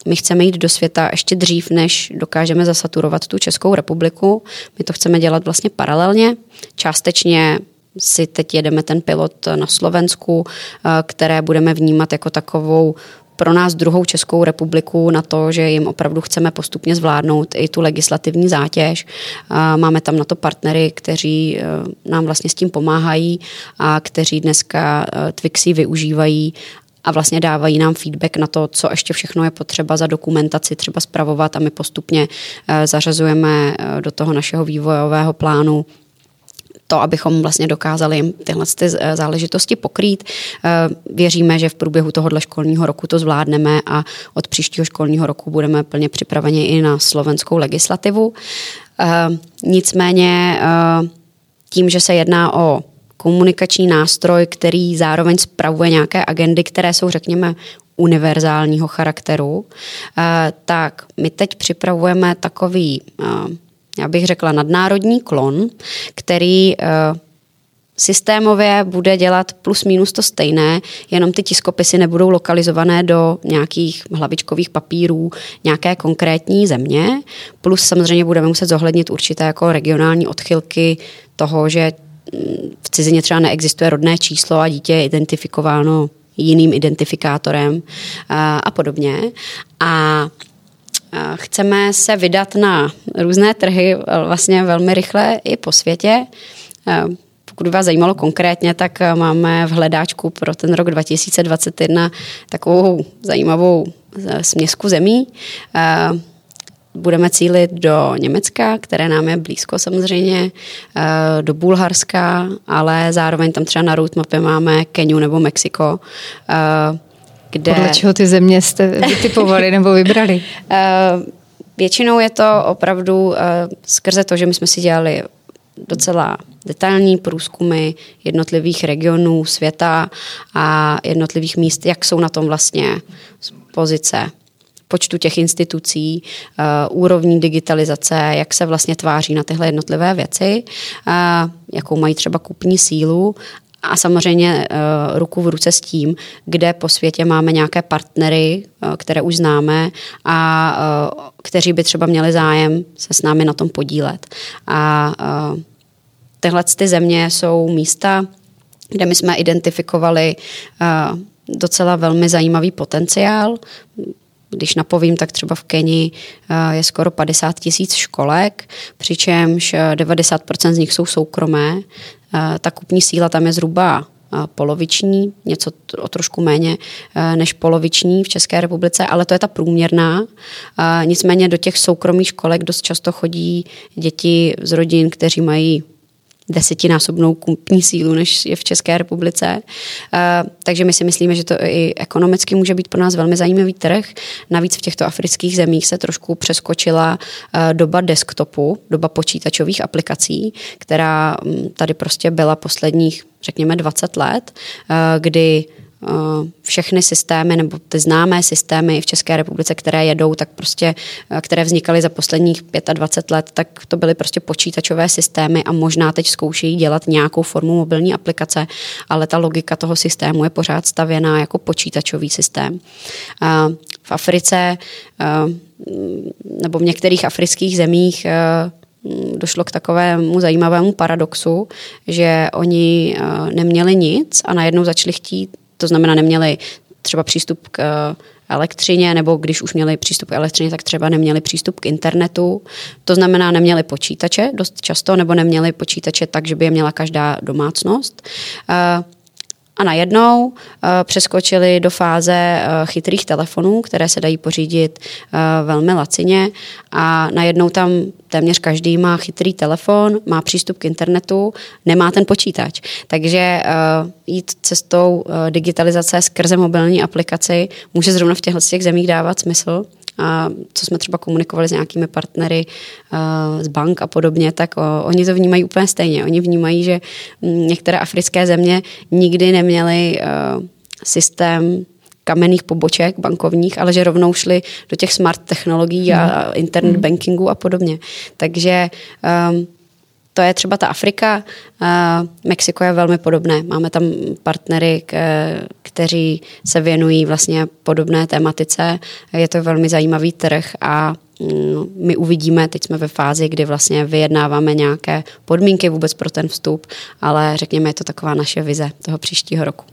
My chceme jít do světa ještě dřív, než dokážeme zasaturovat tu Českou republiku. My to chceme dělat vlastně paralelně. Částečně si teď jedeme ten pilot na Slovensku, které budeme vnímat jako takovou pro nás druhou Českou republiku na to, že jim opravdu chceme postupně zvládnout i tu legislativní zátěž. Máme tam na to partnery, kteří nám vlastně s tím pomáhají a kteří dneska Twixy využívají a vlastně dávají nám feedback na to, co ještě všechno je potřeba za dokumentaci třeba spravovat a my postupně zařazujeme do toho našeho vývojového plánu to, abychom vlastně dokázali tyhle ty záležitosti pokrýt. Věříme, že v průběhu tohohle školního roku to zvládneme a od příštího školního roku budeme plně připraveni i na slovenskou legislativu. Nicméně tím, že se jedná o komunikační nástroj, který zároveň spravuje nějaké agendy, které jsou, řekněme, univerzálního charakteru, tak my teď připravujeme takový, já bych řekla, nadnárodní klon, který uh, systémově bude dělat plus minus to stejné, jenom ty tiskopisy nebudou lokalizované do nějakých hlavičkových papírů nějaké konkrétní země, plus samozřejmě budeme muset zohlednit určité jako regionální odchylky toho, že v cizině třeba neexistuje rodné číslo a dítě je identifikováno jiným identifikátorem uh, a podobně. A chceme se vydat na různé trhy vlastně velmi rychle i po světě. Pokud by vás zajímalo konkrétně, tak máme v hledáčku pro ten rok dva tisíce dvacet jedna takovou zajímavou směsku zemí. Budeme cílit do Německa, které nám je blízko samozřejmě, do Bulharska, ale zároveň tam třeba na route mapě máme Keniu nebo Mexiko, kde... Podle čeho ty země jste vytipovali nebo vybrali? Většinou je to opravdu skrze to, že my jsme si dělali docela detailní průzkumy jednotlivých regionů světa a jednotlivých míst, jak jsou na tom vlastně z pozice počtu těch institucí, úrovní digitalizace, jak se vlastně tváří na tyhle jednotlivé věci, jakou mají třeba kupní sílu. A samozřejmě uh, ruku v ruce s tím, kde po světě máme nějaké partnery, uh, které už známe a uh, kteří by třeba měli zájem se s námi na tom podílet. A uh, tyhle ty země jsou místa, kde my jsme identifikovali uh, docela velmi zajímavý potenciál. Když napovím, tak třeba v Kenii je skoro padesát tisíc školek, přičemž devadesát procent z nich jsou soukromé. Ta kupní síla tam je zhruba poloviční, něco o trošku méně než poloviční v České republice, ale to je ta průměrná. Nicméně do těch soukromých školek dost často chodí děti z rodin, kteří mají desetinásobnou kupní sílu, než je v České republice. Takže my si myslíme, že to i ekonomicky může být pro nás velmi zajímavý trh. Navíc v těchto afrických zemích se trošku přeskočila doba desktopu, doba počítačových aplikací, která tady prostě byla posledních, řekněme, dvacet let, kdy všechny systémy nebo ty známé systémy v České republice, které jedou, tak prostě, které vznikaly za posledních dvacet pět let, tak to byly prostě počítačové systémy a možná teď zkoušejí dělat nějakou formu mobilní aplikace, ale ta logika toho systému je pořád stavěná jako počítačový systém. V Africe nebo v některých afrických zemích došlo k takovému zajímavému paradoxu, že oni neměli nic a najednou začali chtít. To znamená, neměli třeba přístup k elektřině, nebo když už měli přístup k elektřině, tak třeba neměli přístup k internetu. To znamená, neměli počítače dost často, nebo neměli počítače tak, že by je měla každá domácnost. A najednou přeskočili do fáze chytrých telefonů, které se dají pořídit velmi lacině a najednou tam téměř každý má chytrý telefon, má přístup k internetu, nemá ten počítač. Takže jít cestou digitalizace skrze mobilní aplikaci může zrovna v těchto těch zemích dávat smysl. A co jsme třeba komunikovali s nějakými partnery z bank a podobně, tak oni to vnímají úplně stejně. Oni vnímají, že některé africké země nikdy neměly systém kamenných poboček bankovních, ale že rovnou šli do těch smart technologií a internet bankingu a podobně. Takže To je třeba ta Afrika. Mexiko je velmi podobné. Máme tam partnery, kteří se věnují vlastně podobné tematice. Je to velmi zajímavý trh a my uvidíme, teď jsme ve fázi, kdy vlastně vyjednáváme nějaké podmínky vůbec pro ten vstup, ale řekněme, je to taková naše vize toho příštího roku.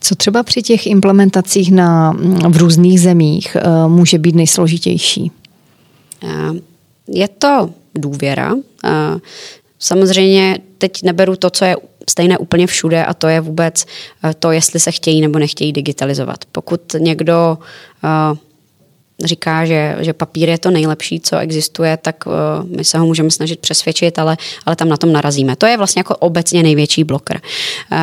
Co třeba při těch implementacích na, v různých zemích může být nejsložitější? Je to důvěra. Samozřejmě teď neberu to, co je stejné úplně všude, a to je vůbec to, jestli se chtějí nebo nechtějí digitalizovat. Pokud někdo říká, že, že papír je to nejlepší, co existuje, tak uh, my se ho můžeme snažit přesvědčit, ale, ale tam na tom narazíme. To je vlastně jako obecně největší bloker. Uh,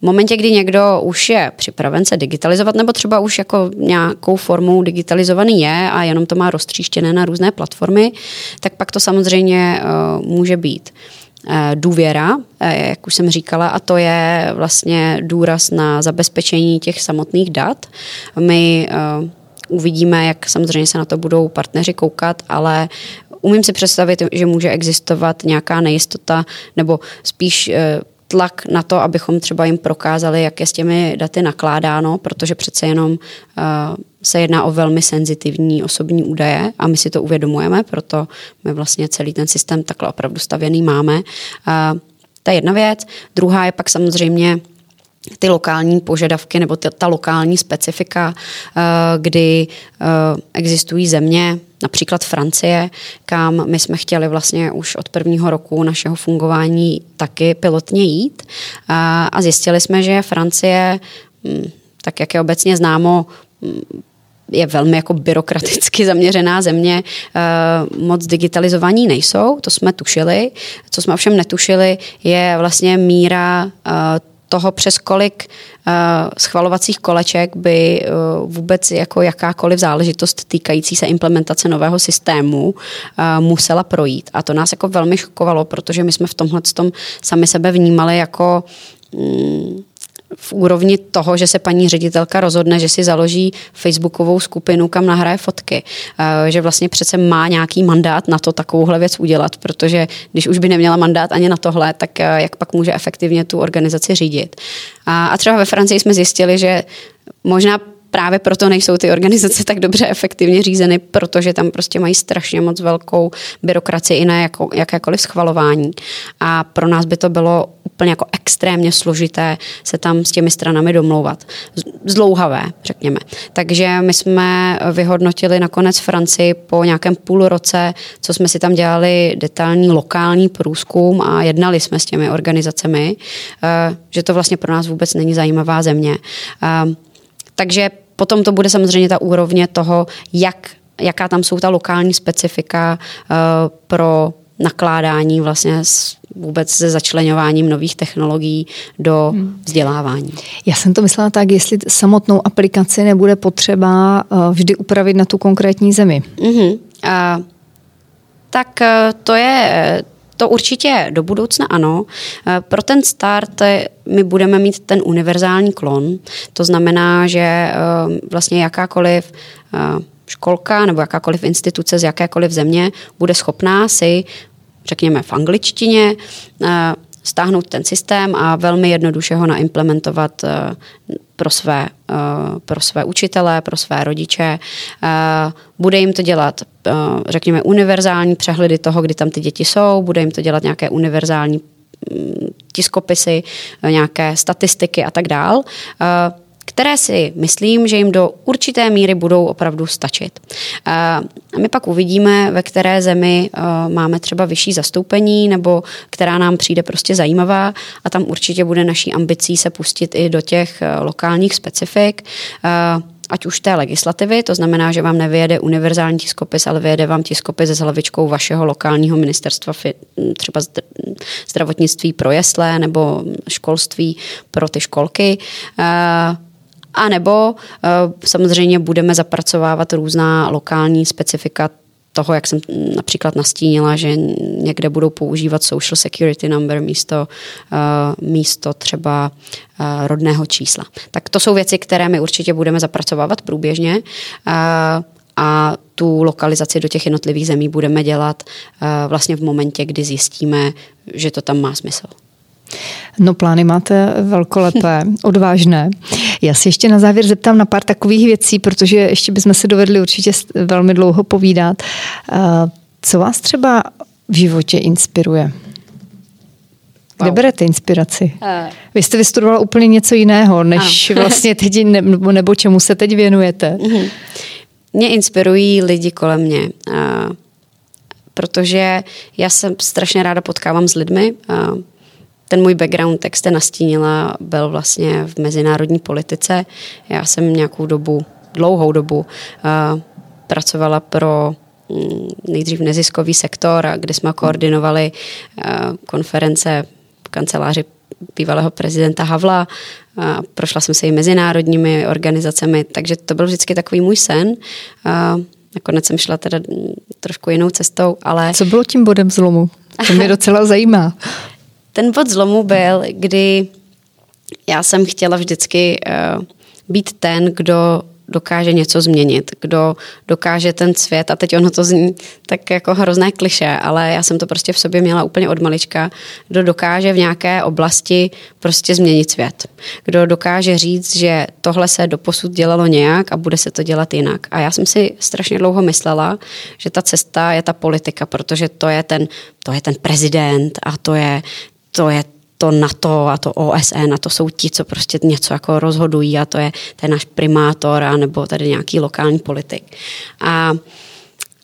v momentě, kdy někdo už je připraven se digitalizovat, nebo třeba už jako nějakou formou digitalizovaný je a jenom to má roztříštěné na různé platformy, tak pak to samozřejmě uh, může být uh, důvěra, jak už jsem říkala, a to je vlastně důraz na zabezpečení těch samotných dat. My uh, Uvidíme, jak samozřejmě se na to budou partneři koukat, ale umím si představit, že může existovat nějaká nejistota nebo spíš tlak na to, abychom třeba jim prokázali, jak je s těmi daty nakládáno, protože přece jenom se jedná o velmi senzitivní osobní údaje a my si to uvědomujeme, proto my vlastně celý ten systém takhle opravdu stavěný máme. Ta jedna věc. Druhá je pak samozřejmě ty lokální požadavky nebo ta, ta lokální specifika, kdy existují země, například Francie, kam my jsme chtěli vlastně už od prvního roku našeho fungování taky pilotně jít a zjistili jsme, že Francie, tak jak je obecně známo, je velmi jako byrokraticky zaměřená země, moc digitalizovaní nejsou, to jsme tušili. Co jsme ovšem netušili, je vlastně míra toho, přes kolik uh, schvalovacích koleček by uh, vůbec jako jakákoliv záležitost týkající se implementace nového systému uh, musela projít. A to nás jako velmi šokovalo, protože my jsme v tomhletom sami sebe vnímali jako mm, v úrovni toho, že se paní ředitelka rozhodne, že si založí facebookovou skupinu, kam nahraje fotky. Že vlastně přece má nějaký mandát na to takovouhle věc udělat, protože když už by neměla mandát ani na tohle, tak jak pak může efektivně tu organizaci řídit. A třeba ve Francii jsme zjistili, že možná právě proto nejsou ty organizace tak dobře efektivně řízeny, protože tam prostě mají strašně moc velkou byrokracii i na jako, jakékoliv schvalování. A pro nás by to bylo úplně jako extrémně složité se tam s těmi stranami domlouvat. Zdlouhavé, řekněme. Takže my jsme vyhodnotili nakonec Francii po nějakém půl roce, co jsme si tam dělali detailní lokální průzkum a jednali jsme s těmi organizacemi, že to vlastně pro nás vůbec není zajímavá země. Takže potom to bude samozřejmě ta úrovně toho, jak, jaká tam jsou ta lokální specifika uh, pro nakládání vlastně s, vůbec se začleňováním nových technologií do vzdělávání. Já jsem to myslela tak, jestli samotnou aplikaci nebude potřeba uh, vždy upravit na tu konkrétní zemi. Uh-huh. Uh, tak uh, to je... To určitě do budoucna ano. Pro ten start my budeme mít ten univerzální klon. To znamená, že vlastně jakákoliv školka nebo jakákoliv instituce z jakékoliv země bude schopná si, řekněme v angličtině, stáhnout ten systém a velmi jednoduše ho naimplementovat pro své, pro své učitele, pro své rodiče. Bude jim to dělat, řekněme, univerzální přehledy toho, kdy tam ty děti jsou, bude jim to dělat nějaké univerzální tiskopisy, nějaké statistiky a tak dál, které si myslím, že jim do určité míry budou opravdu stačit. A my pak uvidíme, ve které zemi máme třeba vyšší zastoupení nebo která nám přijde prostě zajímavá a tam určitě bude naší ambicí se pustit i do těch lokálních specifik, ať už té legislativy, to znamená, že vám nevyjede univerzální tiskopis, ale vyjede vám tiskopis s hlavičkou vašeho lokálního ministerstva, třeba zdravotnictví pro jesle nebo školství pro ty školky. A nebo samozřejmě budeme zapracovávat různá lokální specifika toho, jak jsem například nastínila, že někde budou používat social security number místo, místo třeba rodného čísla. Tak to jsou věci, které my určitě budeme zapracovávat průběžně a tu lokalizaci do těch jednotlivých zemí budeme dělat vlastně v momentě, kdy zjistíme, že to tam má smysl. No, plány máte velkolepé, odvážné. Já se ještě na závěr zeptám na pár takových věcí, protože ještě bychom se dovedli určitě velmi dlouho povídat. Co vás třeba v životě inspiruje? Kde wow. berete inspiraci? Vy jste vystudovala úplně něco jiného, než vlastně teď, nebo, nebo čemu se teď věnujete. Mě inspirují lidi kolem mě, protože já se strašně ráda potkávám s lidmi. Ten můj background, jak jste nastínila, byl vlastně v mezinárodní politice. Já jsem nějakou dobu, dlouhou dobu, pracovala pro nejdřív neziskový sektor, kde jsme koordinovali konference v kanceláři bývalého prezidenta Havla. Prošla jsem se i mezinárodními organizacemi, takže to byl vždycky takový můj sen. Nakonec jsem šla teda trošku jinou cestou, ale... Co bylo tím bodem zlomu? To mě docela zajímá. Ten bod zlomu byl, kdy já jsem chtěla vždycky být ten, kdo dokáže něco změnit, kdo dokáže ten svět, a teď ono to zní tak jako hrozné klišé, ale já jsem to prostě v sobě měla úplně od malička, kdo dokáže v nějaké oblasti prostě změnit svět. Kdo dokáže říct, že tohle se doposud dělalo nějak a bude se to dělat jinak. A já jsem si strašně dlouho myslela, že ta cesta je ta politika, protože to je ten, to je ten prezident a to je, to je to NATO a to O S N a to jsou ti, co prostě něco jako rozhodují a to je, to je náš primátor a nebo tady nějaký lokální politik. A,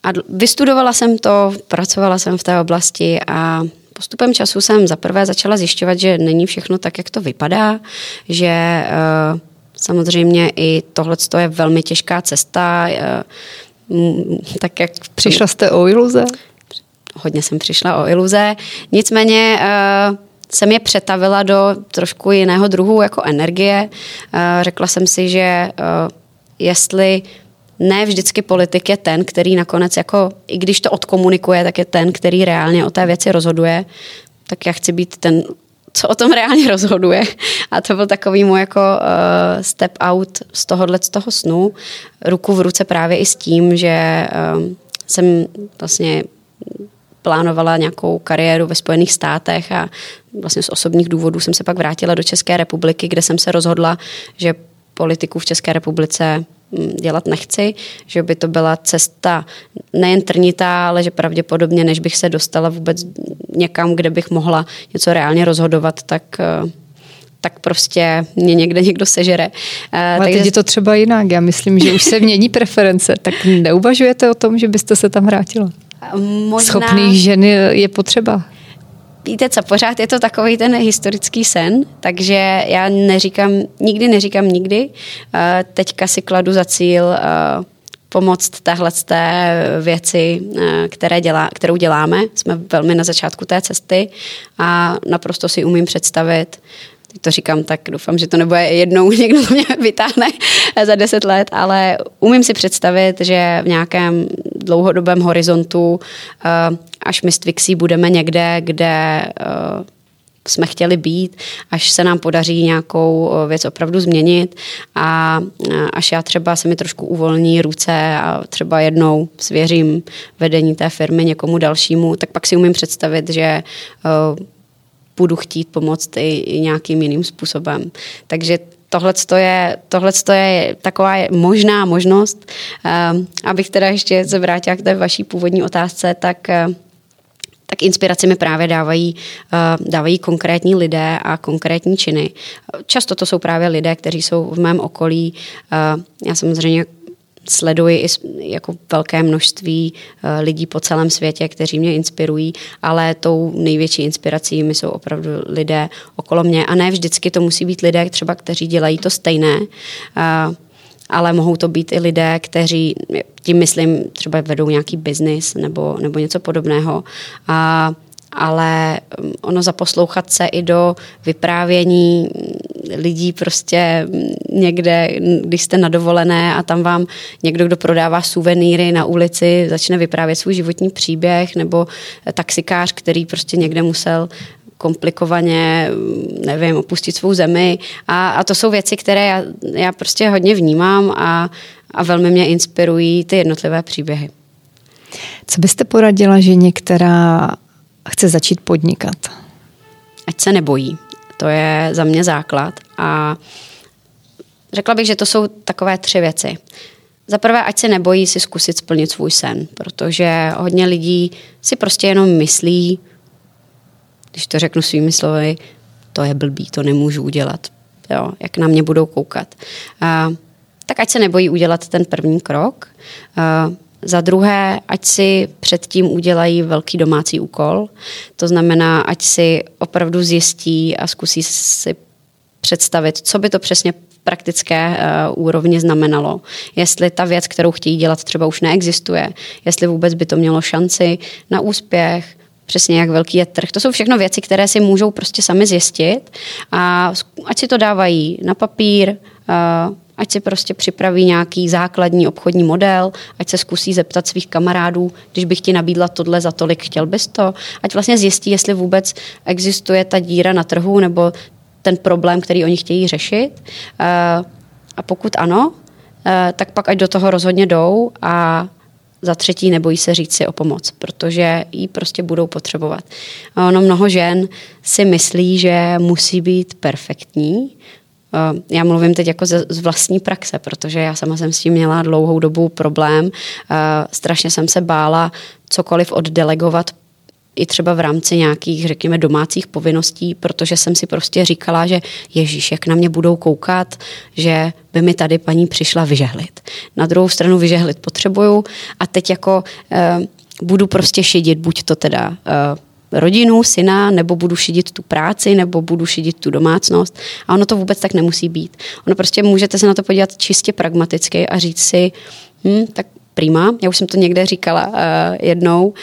a vystudovala jsem to, pracovala jsem v té oblasti a postupem času jsem zaprvé začala zjišťovat, že není všechno tak, jak to vypadá, že uh, samozřejmě i tohleto je velmi těžká cesta. Uh, tak jak... Přišla jste o iluze? Hodně jsem přišla o iluze. Nicméně... Uh, jsem je přetavila do trošku jiného druhu jako energie. Řekla jsem si, že jestli ne vždycky politik je ten, který nakonec, jako, i když to odkomunikuje, tak je ten, který reálně o té věci rozhoduje, tak já chci být ten, co o tom reálně rozhoduje. A to byl takový můj jako step out z tohohle, z toho snu, ruku v ruce právě i s tím, že jsem vlastně... plánovala nějakou kariéru ve Spojených státech a vlastně z osobních důvodů jsem se pak vrátila do České republiky, kde jsem se rozhodla, že politiku v České republice dělat nechci, že by to byla cesta nejen trnitá, ale že pravděpodobně, než bych se dostala vůbec někam, kde bych mohla něco reálně rozhodovat, tak, tak prostě mě někde někdo sežere. Ale teď je to třeba jinak. Já myslím, že už se mění preference. Tak neuvažujete o tom, že byste se tam vrátila? Možná... Schopných žen je potřeba. Víte co, pořád je to takový ten historický sen, takže já neříkám, nikdy neříkám nikdy. Teďka si kladu za cíl pomoct téhleté věci, které dělá, kterou děláme. Jsme velmi na začátku té cesty a naprosto si umím představit, to říkám tak, doufám, že to nebude jednou, někdo to mě vytáhne za deset let, ale umím si představit, že v nějakém dlouhodobém horizontu, až my s Twixy budeme někde, kde jsme chtěli být, až se nám podaří nějakou věc opravdu změnit a až já třeba se mi trošku uvolní ruce a třeba jednou svěřím vedení té firmy někomu dalšímu, tak pak si umím představit, že budu chtít pomoct i nějakým jiným způsobem. Takže tohleto je, tohleto je taková možná možnost. Abych teda ještě se vrátila k té vaší původní otázce, tak, tak inspiraci mi právě dávají, dávají konkrétní lidé a konkrétní činy. Často to jsou právě lidé, kteří jsou v mém okolí. Já samozřejmě sleduji i jako velké množství lidí po celém světě, kteří mě inspirují, ale tou největší inspirací mi jsou opravdu lidé okolo mě. A ne vždycky to musí být lidé, třeba kteří dělají to stejné, ale mohou to být i lidé, kteří, tím myslím, třeba vedou nějaký biznis nebo, nebo něco podobného. A ale ono zaposlouchat se i do vyprávění lidí prostě někde, když jste na dovolené a tam vám někdo, kdo prodává suvenýry na ulici, začne vyprávět svůj životní příběh, nebo taxikář, který prostě někde musel komplikovaně, nevím, opustit svou zemi. A, a to jsou věci, které já, já prostě hodně vnímám a, a velmi mě inspirují ty jednotlivé příběhy. Co byste poradila ženě, která chce začít podnikat? Ať se nebojí. To je za mě základ a řekla bych, že to jsou takové tři věci. Za prvé, ať se nebojí si zkusit splnit svůj sen, protože hodně lidí si prostě jenom myslí, když to řeknu svými slovy, to je blbý, to nemůžu udělat, jo, jak na mě budou koukat. A, tak ať se nebojí udělat ten první krok. A, za druhé, ať si předtím udělají velký domácí úkol, to znamená, ať si opravdu zjistí a zkusí si představit, co by to přesně praktické uh, úrovni znamenalo. Jestli ta věc, kterou chtějí dělat, třeba už neexistuje, jestli vůbec by to mělo šanci na úspěch, přesně jak velký je trh. To jsou všechno věci, které si můžou prostě sami zjistit a ať si to dávají na papír, uh, ať si prostě připraví nějaký základní obchodní model, ať se zkusí zeptat svých kamarádů, když bych ti nabídla tohle za tolik, chtěl bys to, ať vlastně zjistí, jestli vůbec existuje ta díra na trhu nebo ten problém, který oni chtějí řešit. A pokud ano, tak pak ať do toho rozhodně jdou a za třetí nebojí se říct si o pomoc, protože ji prostě budou potřebovat. Ono mnoho žen si myslí, že musí být perfektní. Já mluvím teď jako z vlastní praxe, protože já sama jsem s tím měla dlouhou dobu problém. Strašně jsem se bála cokoliv oddelegovat i třeba v rámci nějakých, řekněme, domácích povinností, protože jsem si prostě říkala, že ježíš, jak na mě budou koukat, že by mi tady paní přišla vyžehlit. Na druhou stranu vyžehlit potřebuju a teď jako eh, budu prostě šidit, buď to teda eh, rodinu, syna, nebo budu šidit tu práci, nebo budu šidit tu domácnost a ono to vůbec tak nemusí být. Ono prostě můžete se na to podívat čistě pragmaticky a říct si, hm, tak prima, já už jsem to někde říkala uh, jednou, uh,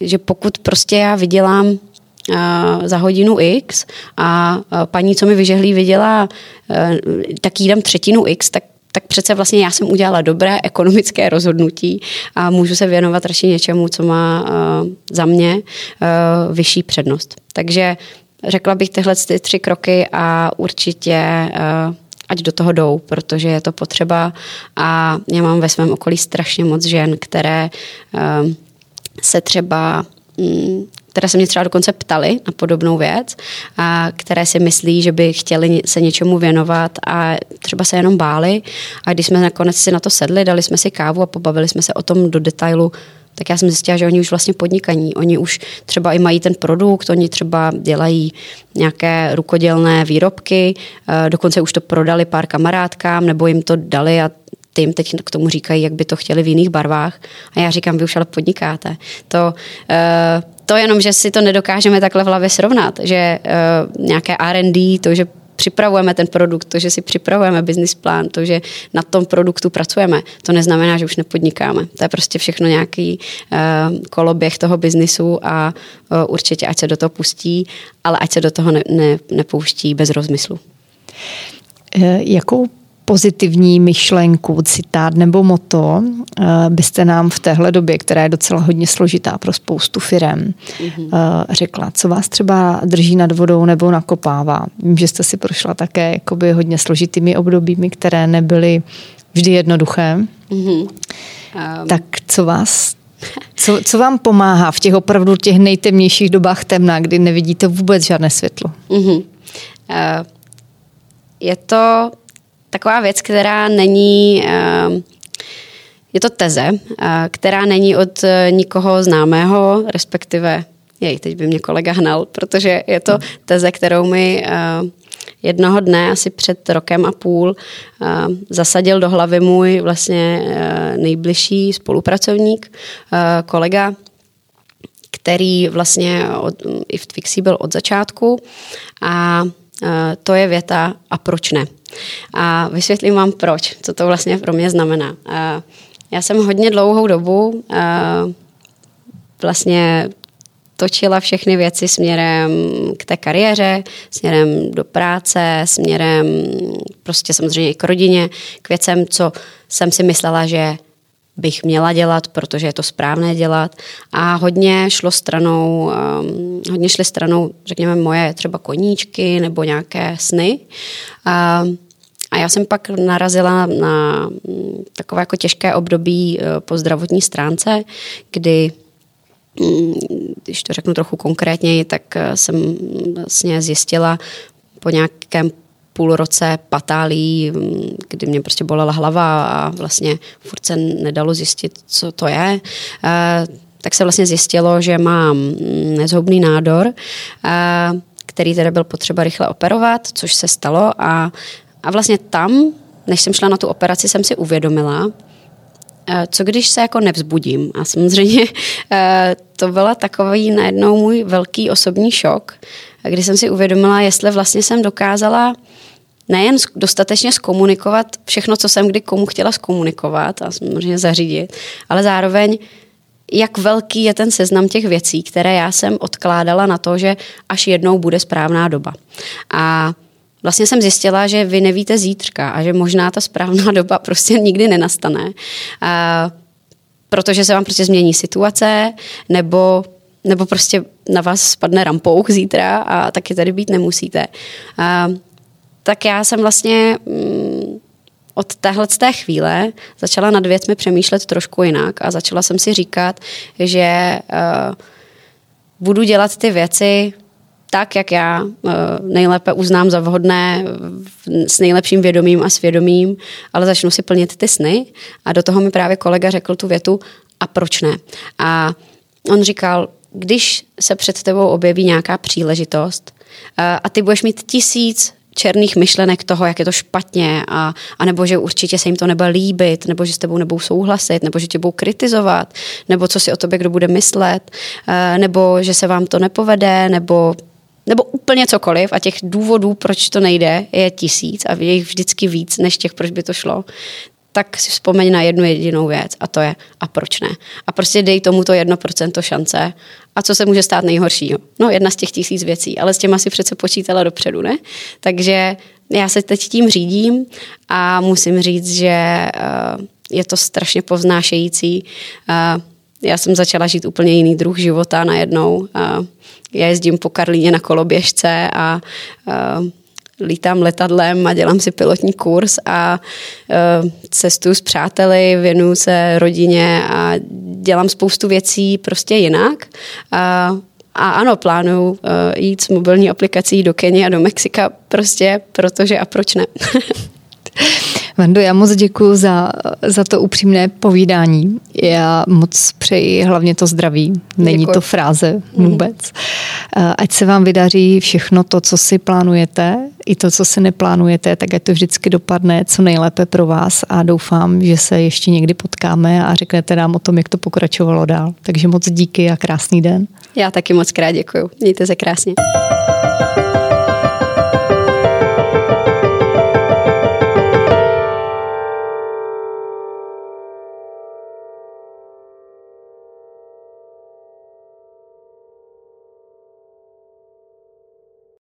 že pokud prostě já vydělám uh, za hodinu X a uh, paní, co mi vyžehlí, vydělá, uh, tak jí dám třetinu X, tak, tak přece vlastně já jsem udělala dobré ekonomické rozhodnutí a můžu se věnovat radši něčemu, co má uh, za mě uh, vyšší přednost. Takže řekla bych tyhle ty tři kroky a určitě... Uh, ať do toho jdou, protože je to potřeba a já mám ve svém okolí strašně moc žen, které se třeba, které se mě třeba dokonce ptaly na podobnou věc, a které si myslí, že by chtěli se něčemu věnovat a třeba se jenom báli a když jsme nakonec si na to sedli, dali jsme si kávu a pobavili jsme se o tom do detailu, tak já jsem zjistila, že oni už vlastně podnikají. Oni už třeba i mají ten produkt, oni třeba dělají nějaké rukodělné výrobky, dokonce už to prodali pár kamarádkám, nebo jim to dali a ty jim teď k tomu říkají, jak by to chtěli v jiných barvách. A já říkám, vy už ale podnikáte. To, to jenom, že si to nedokážeme takhle v hlavě srovnat, že nějaké R and D, to, že připravujeme ten produkt, to, že si připravujeme business plán, to, že na tom produktu pracujeme, to neznamená, že už nepodnikáme. To je prostě všechno nějaký uh, koloběh toho biznisu a uh, určitě ať se do toho pustí, ale ať se do toho ne, ne, nepouští bez rozmyslu. Jakou pozitivní myšlenku, citát nebo motto byste nám v téhle době, která je docela hodně složitá pro spoustu firem, mm-hmm. řekla? Co vás třeba drží nad vodou nebo nakopává? Vím, že jste si prošla také jakoby hodně složitými obdobími, které nebyly vždy jednoduché. Mm-hmm. Um. Tak co vás... Co, co vám pomáhá v těch opravdu těch nejtemnějších dobách temna, kdy nevidíte vůbec žádné světlo? Mm-hmm. Uh, je to... Taková věc, která není, je to teze, která není od nikoho známého, respektive, jej, teď by mě kolega hnal, protože je to teze, kterou mi jednoho dne, asi před rokem a půl, zasadil do hlavy můj vlastně nejbližší spolupracovník, kolega, který vlastně od, i v Twixy byl od začátku a to je věta a proč ne. A vysvětlím vám proč, co to vlastně pro mě znamená. Já jsem hodně dlouhou dobu vlastně točila všechny věci směrem k té kariéře, směrem do práce, směrem prostě samozřejmě i k rodině, k věcem, co jsem si myslela, že bych měla dělat, protože je to správné dělat a hodně šlo stranou, um, hodně šly stranou, řekněme, moje třeba koníčky nebo nějaké sny. Um, a A já jsem pak narazila na takové jako těžké období po zdravotní stránce, kdy, když to řeknu trochu konkrétněji, tak jsem vlastně zjistila po nějakém půl roce patálí, kdy mě prostě bolela hlava a vlastně furt se nedalo zjistit, co to je, tak se vlastně zjistilo, že mám nezhoubný nádor, který teda byl potřeba rychle operovat, což se stalo a, a vlastně tam, než jsem šla na tu operaci, jsem si uvědomila, co když se jako nevzbudím. A samozřejmě to byla takový najednou můj velký osobní šok, kdy jsem si uvědomila, jestli vlastně jsem dokázala nejen dostatečně zkomunikovat všechno, co jsem kdy komu chtěla zkomunikovat a samozřejmě zařídit, ale zároveň jak velký je ten seznam těch věcí, které já jsem odkládala na to, že až jednou bude správná doba. A vlastně jsem zjistila, že vy nevíte zítřka a že možná ta správná doba prostě nikdy nenastane, a protože se vám prostě změní situace nebo, nebo prostě na vás spadne rampouk zítra a taky tady být nemusíte. A tak já jsem vlastně Mm, od téhle té chvíle začala nad věcmi přemýšlet trošku jinak a začala jsem si říkat, že uh, budu dělat ty věci tak, jak já uh, nejlépe uznám za vhodné, s nejlepším vědomím a svědomím, ale začnu si plnit ty sny. A do toho mi právě kolega řekl tu větu, a proč ne? A on říkal, když se před tebou objeví nějaká příležitost uh, a ty budeš mít tisíc černých myšlenek toho, jak je to špatně a, a nebo že určitě se jim to nebude líbit, nebo že s tebou nebudou souhlasit, nebo že tě budou kritizovat, nebo co si o tobě kdo bude myslet, nebo že se vám to nepovede, nebo, nebo úplně cokoliv a těch důvodů, proč to nejde, je tisíc a je jich vždycky víc, než těch, proč by to šlo, tak si vzpomeň na jednu jedinou věc a to je a proč ne. A prostě dej tomu to jedno procento šance. A co se může stát nejhoršího? No jedna z těch tisíc věcí, ale s těma si přece počítala dopředu, ne? Takže já se teď tím řídím a musím říct, že je to strašně povznášející. Já jsem začala žít úplně jiný druh života najednou. Já jezdím po Karlíně na koloběžce a lítám letadlem a dělám si pilotní kurz a uh, cestuju s přáteli, věnuju se rodině a dělám spoustu věcí prostě jinak. Uh, a ano, plánuju uh, jít s mobilní aplikací do Keni a do Mexika prostě, protože a proč ne. Vando, já moc děkuju za, za to upřímné povídání. Já moc přeji hlavně to zdraví. Není děkuju. To fráze vůbec. Mm. Ať se vám vydaří všechno to, co si plánujete, i to, co si neplánujete, tak ať to vždycky dopadne co nejlépe pro vás a doufám, že se ještě někdy potkáme a řeknete nám o tom, jak to pokračovalo dál. Takže moc díky a krásný den. Já taky moc krát děkuju. Mějte se krásně.